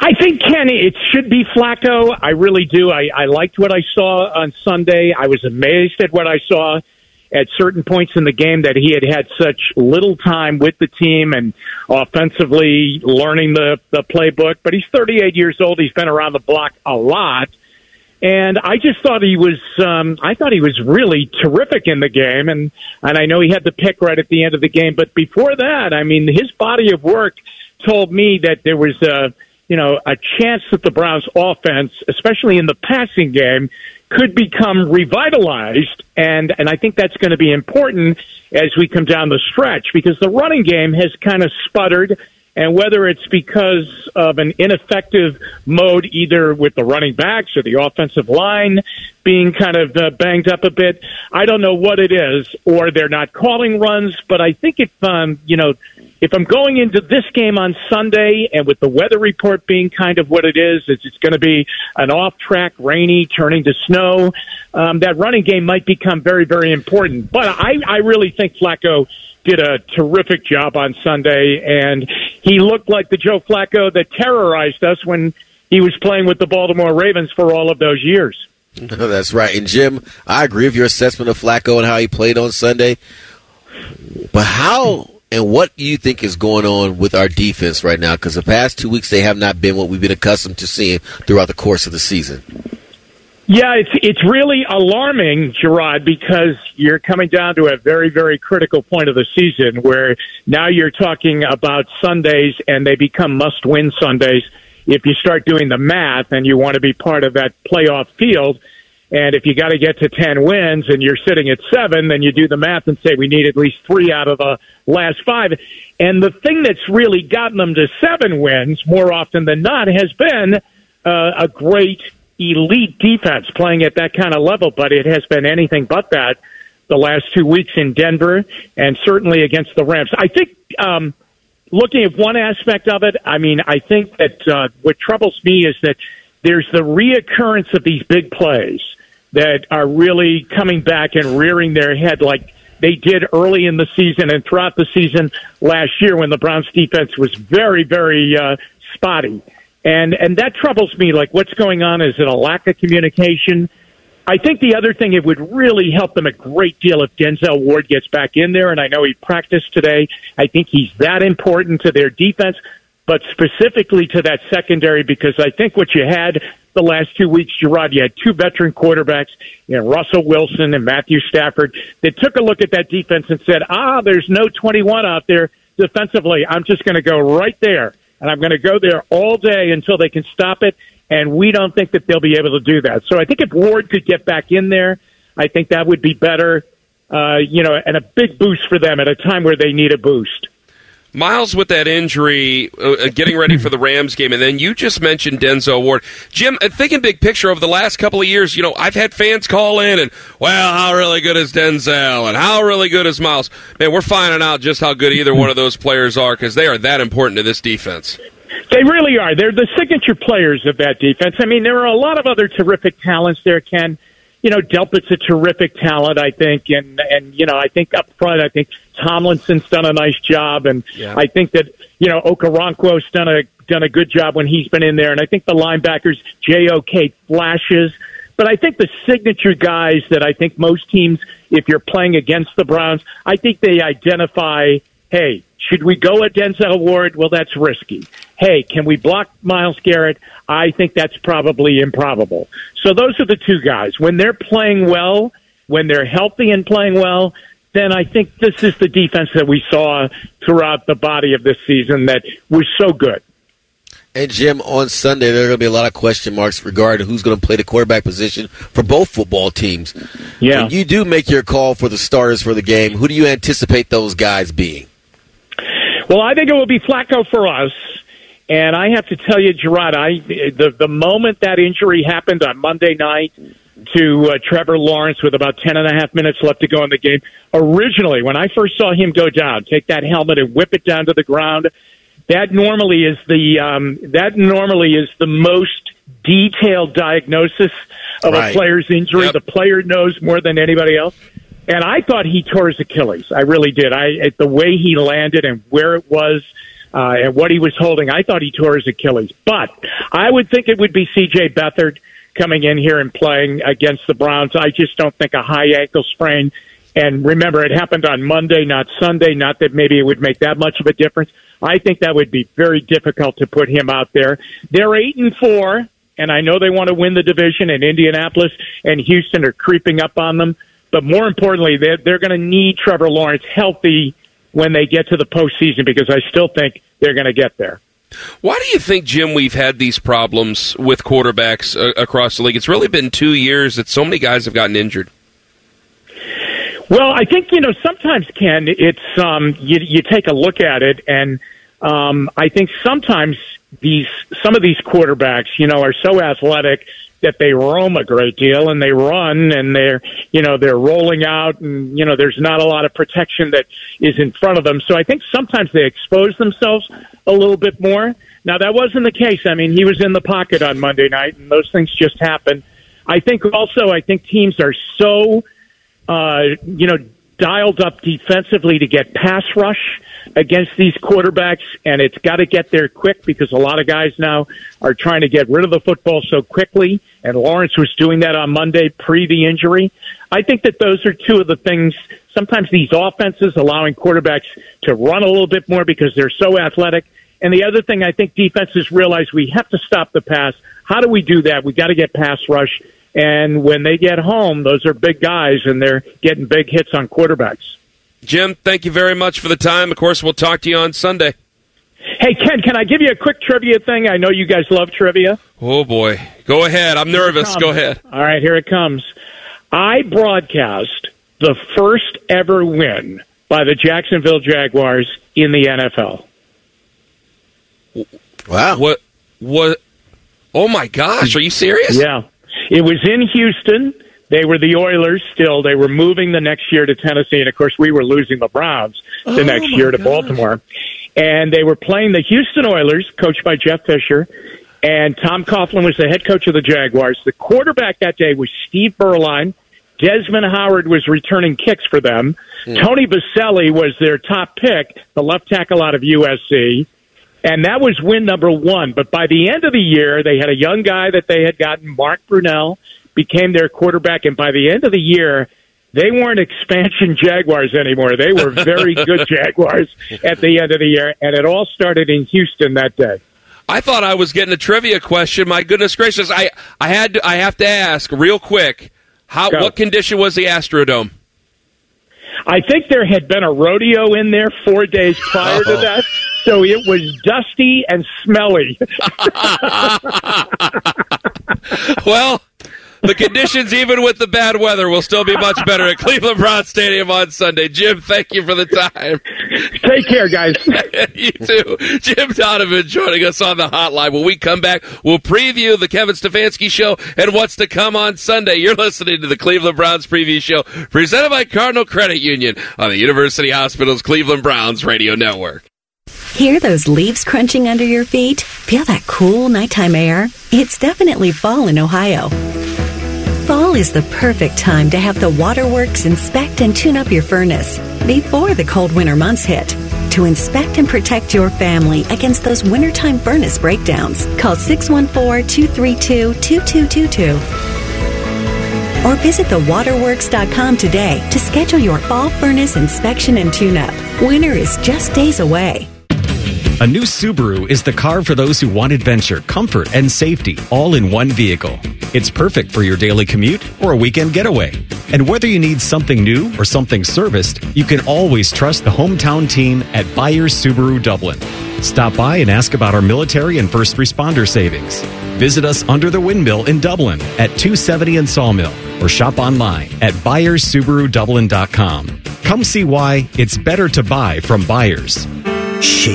I think, Kenny, it should be Flacco. I really do. I liked what I saw on Sunday. I was amazed at what I saw at certain points in the game, that he had such little time with the team and offensively learning the playbook. But he's 38 years old. He's been around the block a lot. And I just thought he was really terrific in the game, and I know he had the pick right at the end of the game, but before that, I mean, his body of work told me that there was a chance that the Browns offense, especially in the passing game, could become revitalized, and I think that's going to be important as we come down the stretch, because the running game has kind of sputtered. And whether it's because of an ineffective mode, either with the running backs or the offensive line being kind of banged up a bit, I don't know what it is, or they're not calling runs. But I think if I'm going into this game on Sunday, and with the weather report being kind of what it is, it's going to be an off-track, rainy, turning to snow, that running game might become very, very important. But I really think Flacco did a terrific job on Sunday, and he looked like the Joe Flacco that terrorized us when he was playing with the Baltimore Ravens for all of those years. That's right. And, Jim, I agree with your assessment of Flacco and how he played on Sunday. But how and what do you think is going on with our defense right now? Because the past 2 weeks they have not been what we've been accustomed to seeing throughout the course of the season. Yeah, it's really alarming, Gerard, because you're coming down to a very, very critical point of the season where now you're talking about Sundays, and they become must-win Sundays if you start doing the math and you want to be part of that playoff field. And if you got to get to 10 wins and you're sitting at 7, then you do the math and say we need at least 3 out of the last 5. And the thing that's really gotten them to 7 wins more often than not has been a great elite defense playing at that kind of level, but it has been anything but that the last 2 weeks in Denver and certainly against the Rams. I think looking at one aspect of it, I mean, I think that what troubles me is that there's the reoccurrence of these big plays that are really coming back and rearing their head like they did early in the season and throughout the season last year when the Browns defense was very, very spotty. And that troubles me. Like, what's going on? Is it a lack of communication? I think the other thing, it would really help them a great deal if Denzel Ward gets back in there, and I know he practiced today. I think he's that important to their defense, but specifically to that secondary, because I think what you had the last 2 weeks, Gerard, you had two veteran quarterbacks, Russell Wilson and Matthew Stafford, that took a look at that defense and said, there's no 21 out there defensively. I'm just going to go right there. And I'm going to go there all day until they can stop it, and we don't think that they'll be able to do that. So I think if Ward could get back in there, I think that would be better, and a big boost for them at a time where they need a boost. Miles, with that injury, getting ready for the Rams game, and then you just mentioned Denzel Ward. Jim, thinking big picture, over the last couple of years, I've had fans call in and, how really good is Denzel and how really good is Miles? Man, we're finding out just how good either one of those players are, because they are that important to this defense. They really are. They're the signature players of that defense. I mean, there are a lot of other terrific talents there, Ken. Delpit's a terrific talent, I think, and I think up front, I think Tomlinson's done a nice job, and yeah. I think that Okoronkwo's done a good job when he's been in there, and I think the linebackers, JOK flashes, but I think the signature guys that I think most teams, if you're playing against the Browns, I think they identify, hey, Should we go at Denzel Ward? Well, that's risky. Hey, can we block Myles Garrett? I think that's probably improbable. So those are the two guys. When they're playing well, when they're healthy and playing well, then I think this is the defense that we saw throughout the body of this season that was so good. And, Jim, on Sunday, there are going to be a lot of question marks regarding who's going to play the quarterback position for both football teams. Yeah. When you do make your call for the starters for the game, who do you anticipate those guys being? Well, I think it will be Flacco for us. And I have to tell you, Gerard, the moment that injury happened on Monday night to Trevor Lawrence with about 10.5 minutes left to go in the game, originally, when I first saw him go down, take that helmet and whip it down to the ground, That normally is the most detailed diagnosis of a player's injury. Yep. The player knows more than anybody else. And I thought he tore his Achilles. I really did. The way he landed and where it was and what he was holding, I thought he tore his Achilles. But I would think it would be CJ Beathard coming in here and playing against the Browns. I just don't think a high ankle sprain. And remember, it happened on Monday, not Sunday. Not that maybe it would make that much of a difference. I think that would be very difficult to put him out there. They're 8-4, and I know they want to win the division, and Indianapolis and Houston are creeping up on them. But more importantly, they're going to need Trevor Lawrence healthy when they get to the postseason, because I still think they're going to get there. Why do you think, Jim, we've had these problems with quarterbacks across the league? It's really been 2 years that so many guys have gotten injured. Well, I think, sometimes, Ken, it's you take a look at it, and I think sometimes some of these quarterbacks, are so athletic that they roam a great deal and they run and they're rolling out and, there's not a lot of protection that is in front of them. So I think sometimes they expose themselves a little bit more. Now, that wasn't the case. I mean, he was in the pocket on Monday night, and those things just happen. I think teams are so dialed up defensively to get pass rush against these quarterbacks, and it's got to get there quick because a lot of guys now are trying to get rid of the football so quickly, and Lawrence was doing that on Monday pre the injury. I think that those are two of the things. Sometimes these offenses allowing quarterbacks to run a little bit more because they're so athletic. And the other thing I think defenses realize, we have to stop the pass. How do we do that? We got to get pass rush. And when they get home, those are big guys, and they're getting big hits on quarterbacks. Jim, thank you very much for the time. Of course, we'll talk to you on Sunday. Hey, Ken, can I give you a quick trivia thing? I know you guys love trivia. Oh, boy. Go ahead. I'm nervous. Go ahead. All right, here it comes. I broadcast the first ever win by the Jacksonville Jaguars in the NFL. Wow. What? Oh, my gosh. Are you serious? Yeah. It was in Houston. They were the Oilers still. They were moving the next year to Tennessee. And, of course, we were losing the Browns the next year to Baltimore. And they were playing the Houston Oilers, coached by Jeff Fisher. And Tom Coughlin was the head coach of the Jaguars. The quarterback that day was Steve Berline. Desmond Howard was returning kicks for them. Mm. Tony Baselli was their top pick, the left tackle out of USC. And that was win number one. But by the end of the year, they had a young guy that they had gotten, Mark Brunell, became their quarterback. And by the end of the year, they weren't expansion Jaguars anymore. They were very good Jaguars at the end of the year. And it all started in Houston that day. I thought I was getting a trivia question. My goodness gracious. I have to ask real quick, what condition was the Astrodome? I think there had been a rodeo in there 4 days prior to that. So it was dusty and smelly. Well, the conditions, even with the bad weather, will still be much better at Cleveland Browns Stadium on Sunday. Jim, thank you for the time. Take care, guys. You too. Jim Donovan joining us on the hotline. When we come back, we'll preview the Kevin Stefanski Show and what's to come on Sunday. You're listening to the Cleveland Browns Preview Show, presented by Cardinal Credit Union on the University Hospital's Cleveland Browns Radio Network. Hear those leaves crunching under your feet? Feel that cool nighttime air? It's definitely fall in Ohio. Fall is the perfect time to have the waterworks inspect and tune up your furnace before the cold winter months hit. To inspect and protect your family against those wintertime furnace breakdowns, call 614-232-2222. or visit thewaterworks.com today to schedule your fall furnace inspection and tune-up. Winter is just days away. A new Subaru is the car for those who want adventure, comfort, and safety all in one vehicle. It's perfect for your daily commute or a weekend getaway. And whether you need something new or something serviced, you can always trust the hometown team at Buyers Subaru Dublin. Stop by and ask about our military and first responder savings. Visit us under the windmill in Dublin at 270 and Sawmill, or shop online at BuyersSubaruDublin.com. Come see why it's better to buy from Buyers. She,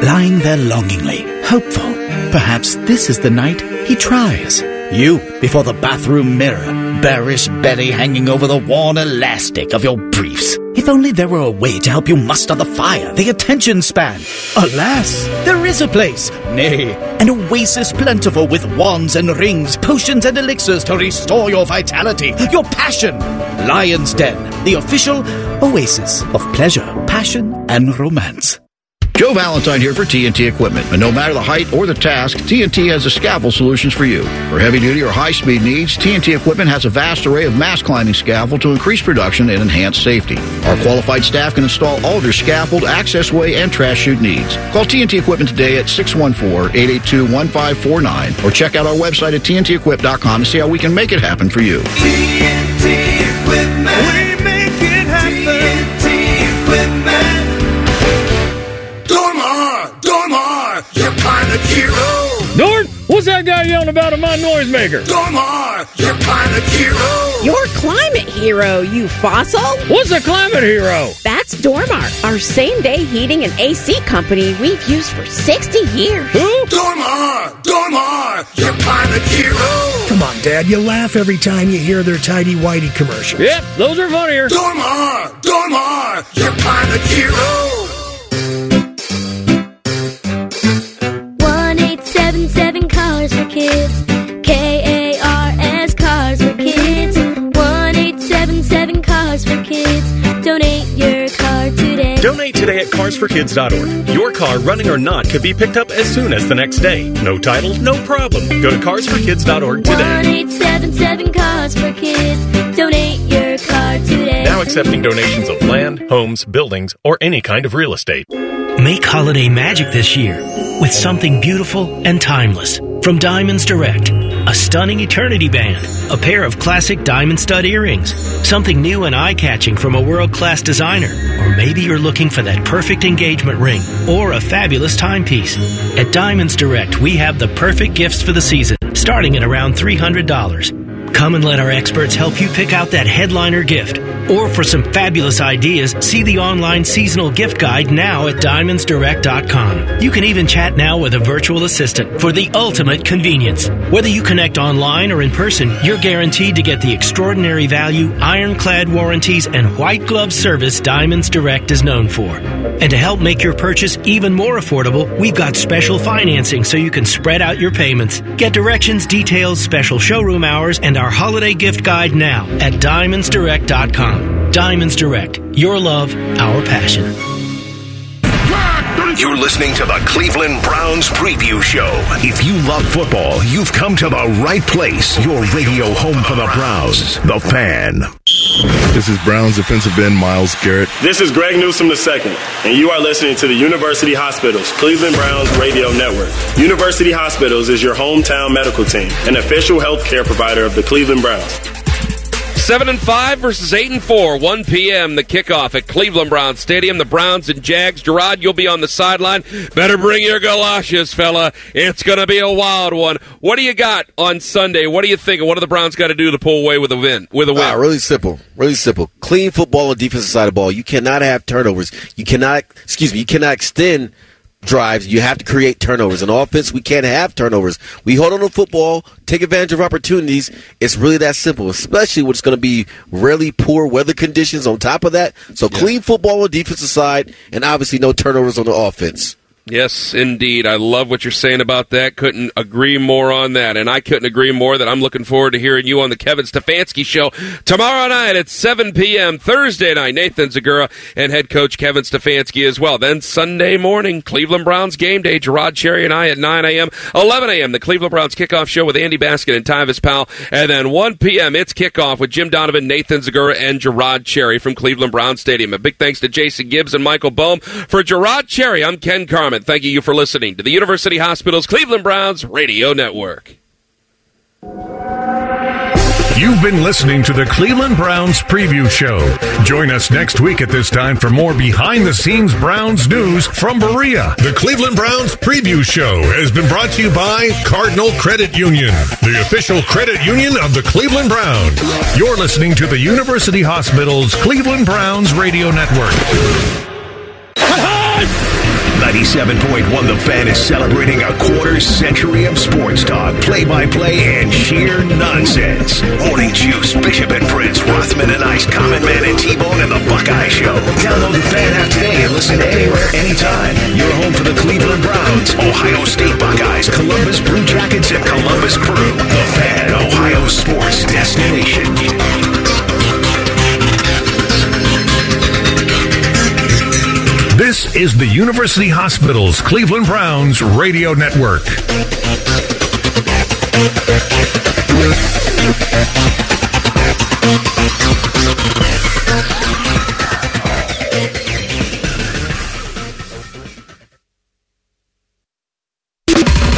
lying there longingly, hopeful. Perhaps this is the night he tries. You, before the bathroom mirror, bearish belly hanging over the worn elastic of your briefs. If only there were a way to help you muster the fire, the attention span. Alas, there is a place, nay, an oasis plentiful with wands and rings, potions and elixirs to restore your vitality, your passion. Lion's Den, the official oasis of pleasure, passion, and romance. Joe Valentine here for TNT Equipment. And no matter the height or the task, TNT has the scaffold solutions for you. For heavy-duty or high-speed needs, TNT Equipment has a vast array of mass climbing scaffold to increase production and enhance safety. Our qualified staff can install all your scaffold, accessway, and trash chute needs. Call TNT Equipment today at 614-882-1549 or check out our website at tntequip.com to see how we can make it happen for you. TNT Equipment. We make it happen. TNT Equipment. Hero. Norton, what's that guy yelling about in my noisemaker? Dormar, your climate hero. Your climate hero, you fossil. What's a climate hero? That's Dormar, our same-day heating and AC company we've used for 60 years. Who? Dormar, Dormar, your climate hero. Come on, Dad, you laugh every time you hear their tidy-whitey commercials. Yep, those are funnier. Dormar, Dormar, your climate hero. 7 Cars for Kids. KARS Cars for Kids. 1877 Cars for Kids. Donate your car today. Donate today at carsforkids.org. Your car, running or not, could be picked up as soon as the next day. No title, no problem. Go to carsforkids.org today. 1877 Cars for Kids. Donate your car today. Now accepting donations of land, homes, buildings, or any kind of real estate. Make holiday magic this year with something beautiful and timeless from Diamonds Direct. A stunning eternity band, a pair of classic diamond stud earrings, something new and eye-catching from a world-class designer, or maybe you're looking for that perfect engagement ring or a fabulous timepiece. At Diamonds Direct, we have the perfect gifts for the season, starting at around $300. Come and let our experts help you pick out that headliner gift. Or for some fabulous ideas, see the online seasonal gift guide now at DiamondsDirect.com. You can even chat now with a virtual assistant for the ultimate convenience. Whether you connect online or in person, you're guaranteed to get the extraordinary value, ironclad warranties, and white glove service Diamonds Direct is known for. And to help make your purchase even more affordable, we've got special financing so you can spread out your payments. Get directions, details, special showroom hours, and our holiday gift guide now at DiamondsDirect.com. Diamonds Direct. Your love, our passion. You're listening to the Cleveland Browns Preview Show. If you love football, you've come to the right place. Your radio home for the Browns. The Fan. This is Browns defensive end Myles Garrett. This is Greg Newsom II, and you are listening to the University Hospitals Cleveland Browns Radio Network. University Hospitals is your hometown medical team, an official healthcare provider of the Cleveland Browns. 7-5 versus 8-4, 1 p.m. the kickoff at Cleveland Browns Stadium. The Browns and Jags. Gerard, you'll be on the sideline. Better bring your galoshes, fella. It's going to be a wild one. What do you got on Sunday? What do you think? What do the Browns got to do to pull away with a win? Really simple. Really simple. Clean football on the defensive side of the ball. You cannot have turnovers. You cannot extend drives. You have to create turnovers. In offense, we can't have turnovers. We hold on to football, take advantage of opportunities. It's really that simple, especially when it's going to be really poor weather conditions on top of that. So clean football on the defensive side, and obviously no turnovers on the offense. Yes, indeed. I love what you're saying about that. Couldn't agree more on that. And I couldn't agree more that I'm looking forward to hearing you on the Kevin Stefanski Show tomorrow night at 7 p.m. Thursday night, Nathan Zagura and head coach Kevin Stefanski as well. Then Sunday morning, Cleveland Browns game day. Gerard Cherry and I at 9 a.m. 11 a.m., the Cleveland Browns kickoff show with Andy Baskin and Tyvis Powell. And then 1 p.m., it's kickoff with Jim Donovan, Nathan Zagura, and Gerard Cherry from Cleveland Browns Stadium. A big thanks to Jason Gibbs and Michael Boehm. For Gerard Cherry, I'm Ken Carmen. Thank you for listening to the University Hospital's Cleveland Browns Radio Network. You've been listening to the Cleveland Browns Preview Show. Join us next week at this time for more behind-the-scenes Browns news from Berea. The Cleveland Browns Preview Show has been brought to you by Cardinal Credit Union, the official credit union of the Cleveland Browns. You're listening to the University Hospital's Cleveland Browns Radio Network. 97.1 The Fan is celebrating a quarter century of sports talk, play-by-play, and sheer nonsense. Morning Juice, Bishop and Prince, Rothman and Ice, Common Man and T-Bone, and The Buckeye Show. Download the Fan app today and listen anywhere, anytime. You're home for the Cleveland Browns, Ohio State Buckeyes, Columbus Blue Jackets, and Columbus Crew. The Fan, Ohio sports destination. This is the University Hospital's Cleveland Browns Radio Network.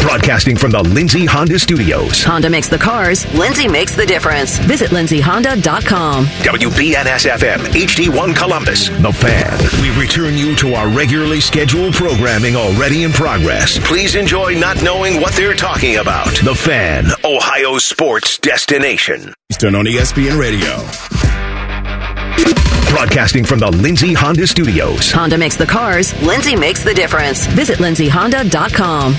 Broadcasting from the Lindsay Honda Studios. Honda makes the cars. Lindsay makes the difference. Visit lindsayhonda.com. WBNS-FM, HD1 Columbus, The Fan. We return you to our regularly scheduled programming already in progress. Please enjoy not knowing what they're talking about. The Fan, Ohio sports destination. Eastern on ESPN Radio. Broadcasting from the Lindsay Honda Studios. Honda makes the cars. Lindsay makes the difference. Visit lindsayhonda.com.